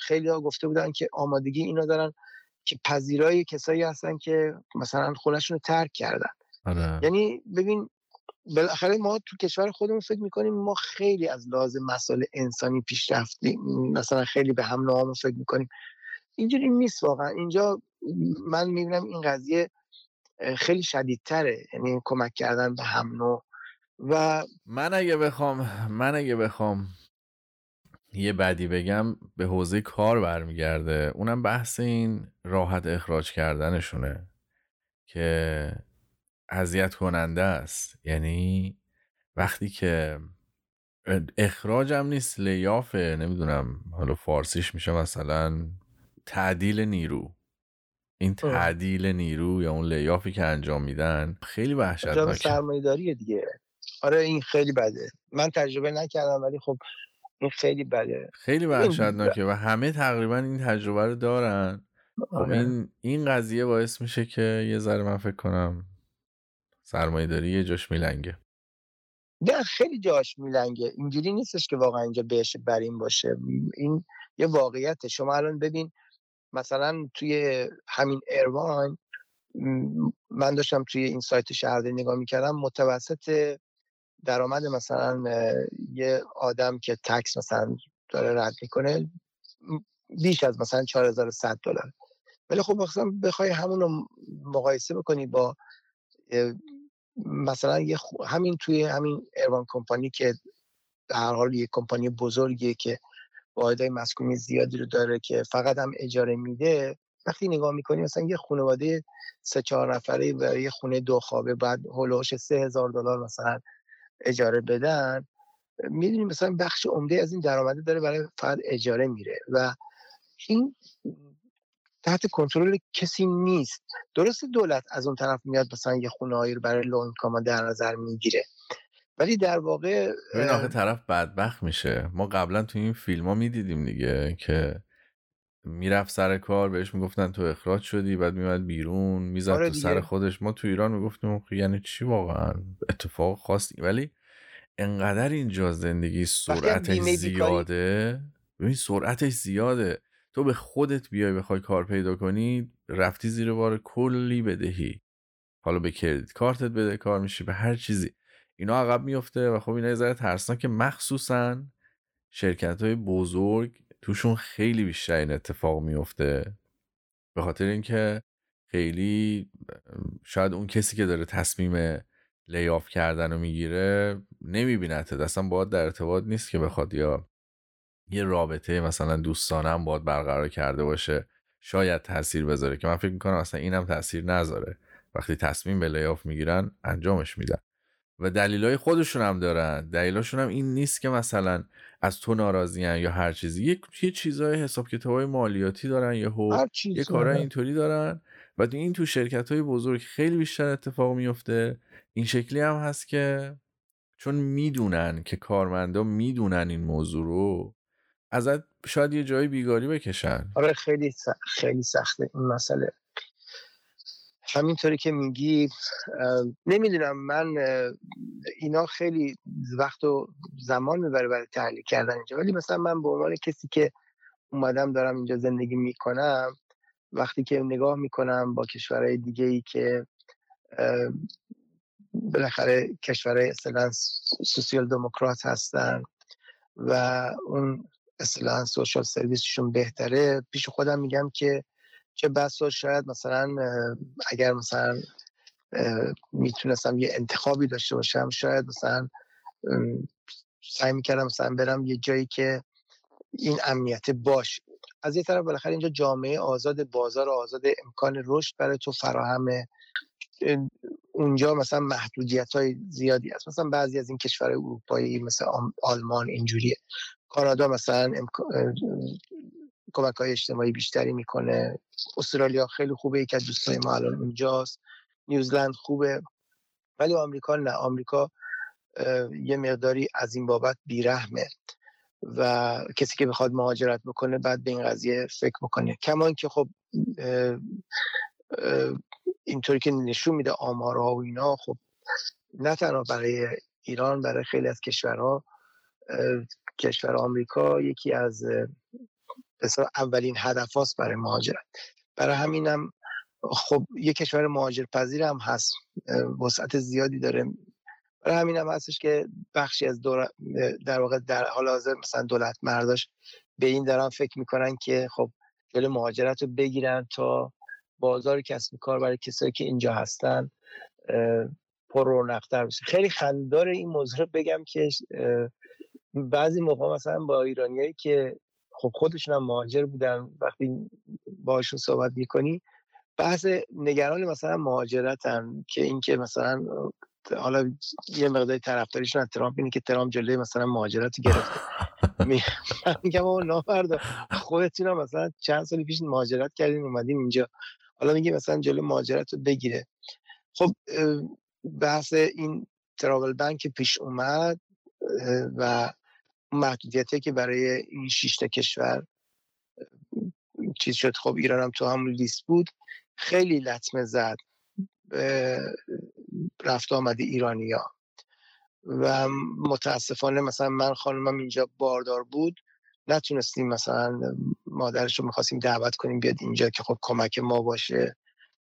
خیلی ها گفته بودن که آمادگی اینا دارن که پذیرای کسایی هستن که مثلا خونهشون رو ترک کردن. آره. یعنی ببین بالاخره ما تو کشور خودمون فکر میکنیم ما خیلی از لحاظ مسائل انسانی پیشرفتیم، مثلا خیلی به هم نوعامون فکر میکنیم، اینجوری نیست واقعا. اینجا من میبینم این قضیه خیلی شدیدتره، یعنی کمک کردن به هم نوع. و من اگه بخوام یه بدی بگم به حوزه کار برمیگرده، اونم بحث این راحت اخراج کردنشونه که اذیت کننده است. یعنی وقتی که اخراجم نیست، لیافه، نمیدونم حالا فارسیش میشه مثلا تعدیل نیرو، این تعدیل نیرو یا اون لیافی که انجام میدن خیلی وحشتناکه. انجام سرمایه‌داریه دیگه. آره این خیلی بده، من تجربه نکردم ولی خب این خیلی بده، خیلی وحشتناکه و همه تقریبا این تجربه رو دارن. خب این قضیه باعث میشه که یه ذره من فکر کنم سرمایه‌داری یه جاش میلنگه. نه خیلی جاش میلنگه، اینجوری نیستش که واقعا اینجا بهش بر این باشه، این یه واقعیته. شما الان ببین مثلا توی همین ایرواین، من داشتم توی این سایت شهرداری نگاه میکردم، متوسط درآمد مثلا یه آدم که تکس مثلا داره رد میکنه بیش از مثلا $4100، ولی خب مثلا بخوای همونو مقایسه بکنی با مثلا همین توی همین ایران کمپانی که در حال یک کمپانی بزرگیه که واحدهای مسکونی زیادی رو داره که فقط هم اجاره میده، وقتی نگاه میکنی مثلا یه خانواده 3-4 نفره برای یه خونه 2 خوابه بعد هولوش $3000 مثلا اجاره بدن، میدونی مثلا بخش عمده از این درآمده داره برای فقط اجاره میره و این تحت کنترل کسی نیست. درسته دولت از اون طرف میاد مثلا یه خونه‌ای رو برای لو اینکام در نظر میگیره، ولی در واقع این آخه طرف بدبخت میشه. ما قبلا تو این فیلم‌ها میدیدیم دیگه که میرفت سر کار بهش میگفتن تو اخراج شدی، بعد میومد بیرون میزد تو سر خودش. ما تو ایران میگفتیم یعنی چی واقعا اتفاق خاصی، ولی انقدر اینجا زندگی سرعتش زیاده، ببین سرعتش زیاده، تو به خودت بیای بخوای کار پیدا کنی رفتی زیر بار کلی بدهی، حالا به کردیت کارتت بده کار میشی، به هر چیزی اینا عقب میفته و خب اینا یه ذره ترسناکه، مخصوصا شرکت‌های بزرگ توشون خیلی بیشتر این اتفاق میفته، به خاطر اینکه خیلی شاید اون کسی که داره تصمیم لی‌آف کردن رو میگیره نمیبینتت، اصلا باهات در ارتباط نیست که بخواد یا یه رابطه مثلا دوستانه هم باید برقرار کرده باشه، شاید تأثیر بذاره، که من فکر میکنم اصلا اینم تأثیر نذاره. وقتی تصمیم به لی‌آف میگیرن انجامش میدن و دلیلای خودشون هم دارن، دلیلاشون هم این نیست که مثلا از تو ناراضیان یا هر چیزی، یه چیزای حساب کتابای مالیاتی دارن، یه کارای اینطوری دارن و این تو شرکت‌های بزرگ خیلی بیشتر اتفاق میفته. این شکلی هم هست که چون میدونن که کارمندا میدونن این موضوع رو، ازت شاید یه جایی بیگاری بکشن. آره خیلی سخته این مسئله. همینطوری که میگی نمیدونم، من اینا خیلی وقت و زمان میبره برای تحلیل کردن اینجا، ولی مثلا من به عنوان کسی که اومدم دارم اینجا زندگی میکنم، وقتی که نگاه میکنم با کشورهای دیگه‌ای که بالاخره کشورهای اصطلاحاً سوسیال دموکرات هستن و اون اصطلاحاً سوشال سرویسشون بهتره، پیش خودم میگم که چه بسا شاید مثلا اگر مثلا میتونستم یه انتخابی داشته باشم، شاید مثلا سعی میکردم مثلا برم یه جایی که این امنیت باشه. از یه طرف بالاخره اینجا جامعه آزاد، بازار آزاد، امکان رشد برای تو فراهمه. اونجا مثلا محدودیت‌های زیادی هست، مثلا بعضی از این کشورهای اروپایی مثل آلمان اینجوریه، کانادا مثلا کمک‌های اجتماعی بیشتری میکنه، استرالیا خیلی خوبه، یکی از دوستای ما الان اونجاست، نیوزلند خوبه، ولی آمریکا نه، آمریکا یه مقداری از این بابت بیرحمه و کسی که بخواد مهاجرت بکنه بعد به این قضیه فکر بکنه. کمان که خب اینطوری که نشون میده آمارها و اینا، خب نه تنها برای ایران، برای خیلی از کشورها، کشور آمریکا یکی از اولین هدف هاست برای مهاجرت. برای همینم خب یه کشور مهاجرپذیر هم هست، وسعت زیادی داره، برای همینم هستش که بخشی از در واقع در حال حاضر مثلا دولت مرداش به این دارن فکر میکنن که خب جلوی مهاجرت رو بگیرن تا بازار کسب و کار برای کسایی که اینجا هستن پر رونق‌تر بشه. خیلی خنده‌دار این موضوع رو بگم که بعضی موقع مثلا با ایرانیایی که خب خودشون هم مهاجر بودن، وقتی باهاشون صحبت میکنی بحث نگران مثلا مهاجرتن، که اینکه مثلا حالا یه مقداری طرفداریشون از ترامپ اینه که ترامپ جلوی مثلا مهاجرت گرفته. میگم اون نامرد، خودتون هم مثلا چند سال پیش مهاجرت کردین اومدین اینجا، حالا میگه مثلا جلوی مهاجرت رو بگیره. خب بحث این تراول بن که پیش اومد و محدودیتی که برای این 6 تا کشور چیز شد، خب ایران هم تو همون لیست بود، خیلی لطمه زد رفت آمد ایرانیا و متاسفانه مثلا من خانمم اینجا باردار بود، نتونستیم مثلا مادرش رو می‌خواستیم دعوت کنیم بیاد اینجا که خب کمک ما باشه،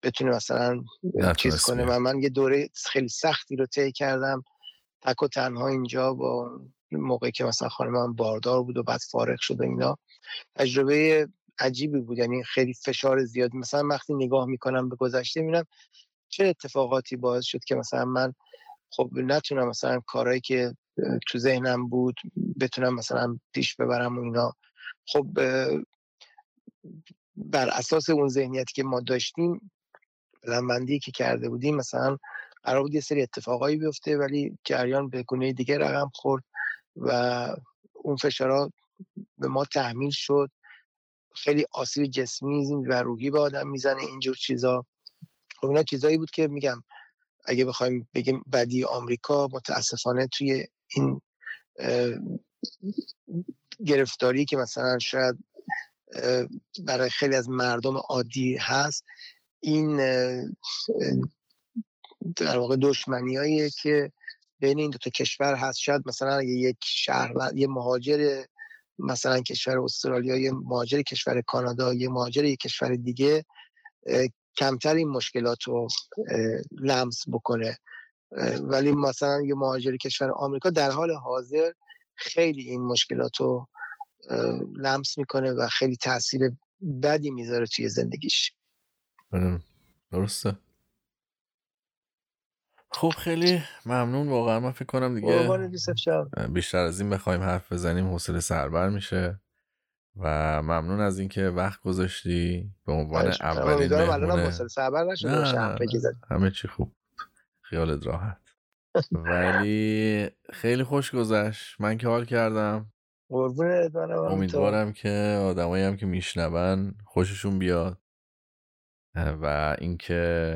بتونه مثلا چیز کنه. و من یه دوره خیلی سختی رو طی کردم تک و تنها اینجا، با موقعی که مثلا خانمم باردار بود و بعد فارغ شد و اینا، تجربه عجیبی بود، یعنی خیلی فشار زیاد. مثلا وقتی نگاه میکنم به گذشته میبینم چه اتفاقاتی باعث شد که مثلا من خب نتونم مثلا کارهایی که تو ذهنم بود بتونم مثلا پیش ببرم و اینا. خب بر اساس اون ذهنیتی که ما داشتیم، پلنبندی که کرده بودیم، مثلا قرار بود یه سری اتفاقایی بیفته، ولی جریان به گونه دیگه رقم خورد و اون فشارها به ما تحمیل شد. خیلی آسیب جسمی و روحی به آدم میزنه اینجور چیزا. اونا چیزایی بود که میگم اگه بخوایم بگیم بدی آمریکا، متاسفانه توی این گرفتاری که مثلا شاید برای خیلی از مردم عادی هست، این در واقع دشمنیاییه که بین این دو تا کشور هست. شاید مثلا یک شهروند، یه مهاجر مثلا کشور استرالیا، یه مهاجر کشور کانادا، یه مهاجر یک کشور دیگه کمتر این مشکلات رو لمس بکنه، ولی مثلا یه مهاجر کشور آمریکا در حال حاضر خیلی این مشکلات رو لمس میکنه و خیلی تاثیر بدی میذاره توی زندگیش. درسته. خب خیلی ممنون، واقعا من فکر کنم دیگه بیشتر از این بخوایم حرف بزنیم حوصله سربر میشه و ممنون از اینکه وقت گذاشتی به عنوان اولین مهمونه. حوصله سربر نشد، همه چی خوب، خیالت راحت. ولی خیلی خوش گذشت، من که حال کردم. امیدوارم که آدمایی هم که میشنون خوششون بیاد و اینکه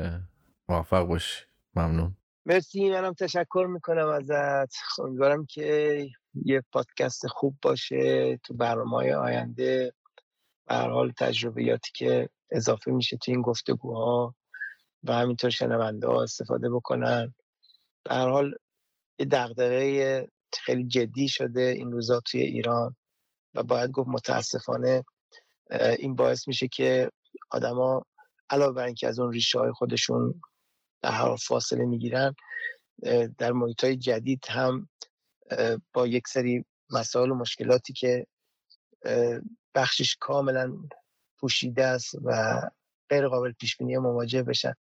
موفق باشی. ممنون. مرسی، منم تشکر میکنم ازت. امیدوارم که یه پادکست خوب باشه تو برنامه‌های آینده. به هر حال تجربیاتی که اضافه میشه تو این گفتگوها و همینطور شنونده ها استفاده بکنن. به هر حال یه دغدغه خیلی جدی شده این روزا توی ایران و باید گفت متاسفانه این باعث میشه که آدما علاوه بر اینکه از اون ریشه‌های خودشون در هر فاصله میگیرن، در محیط‌های جدید هم با یک سری مسائل و مشکلاتی که بخشش کاملا پوشیده است و غیر قابل پیش بینی مواجه بشن.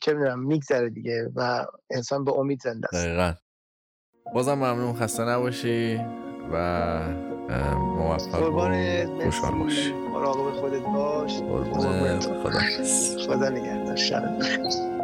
چه می‌دونم، میگذره دیگه و انسان به امید زنده است. دقیقاً. بازم ممنون، خسته نباشی و موفق و خوشحال باش. مراقب خودت باش. خدا نگهدار. شب بخیر.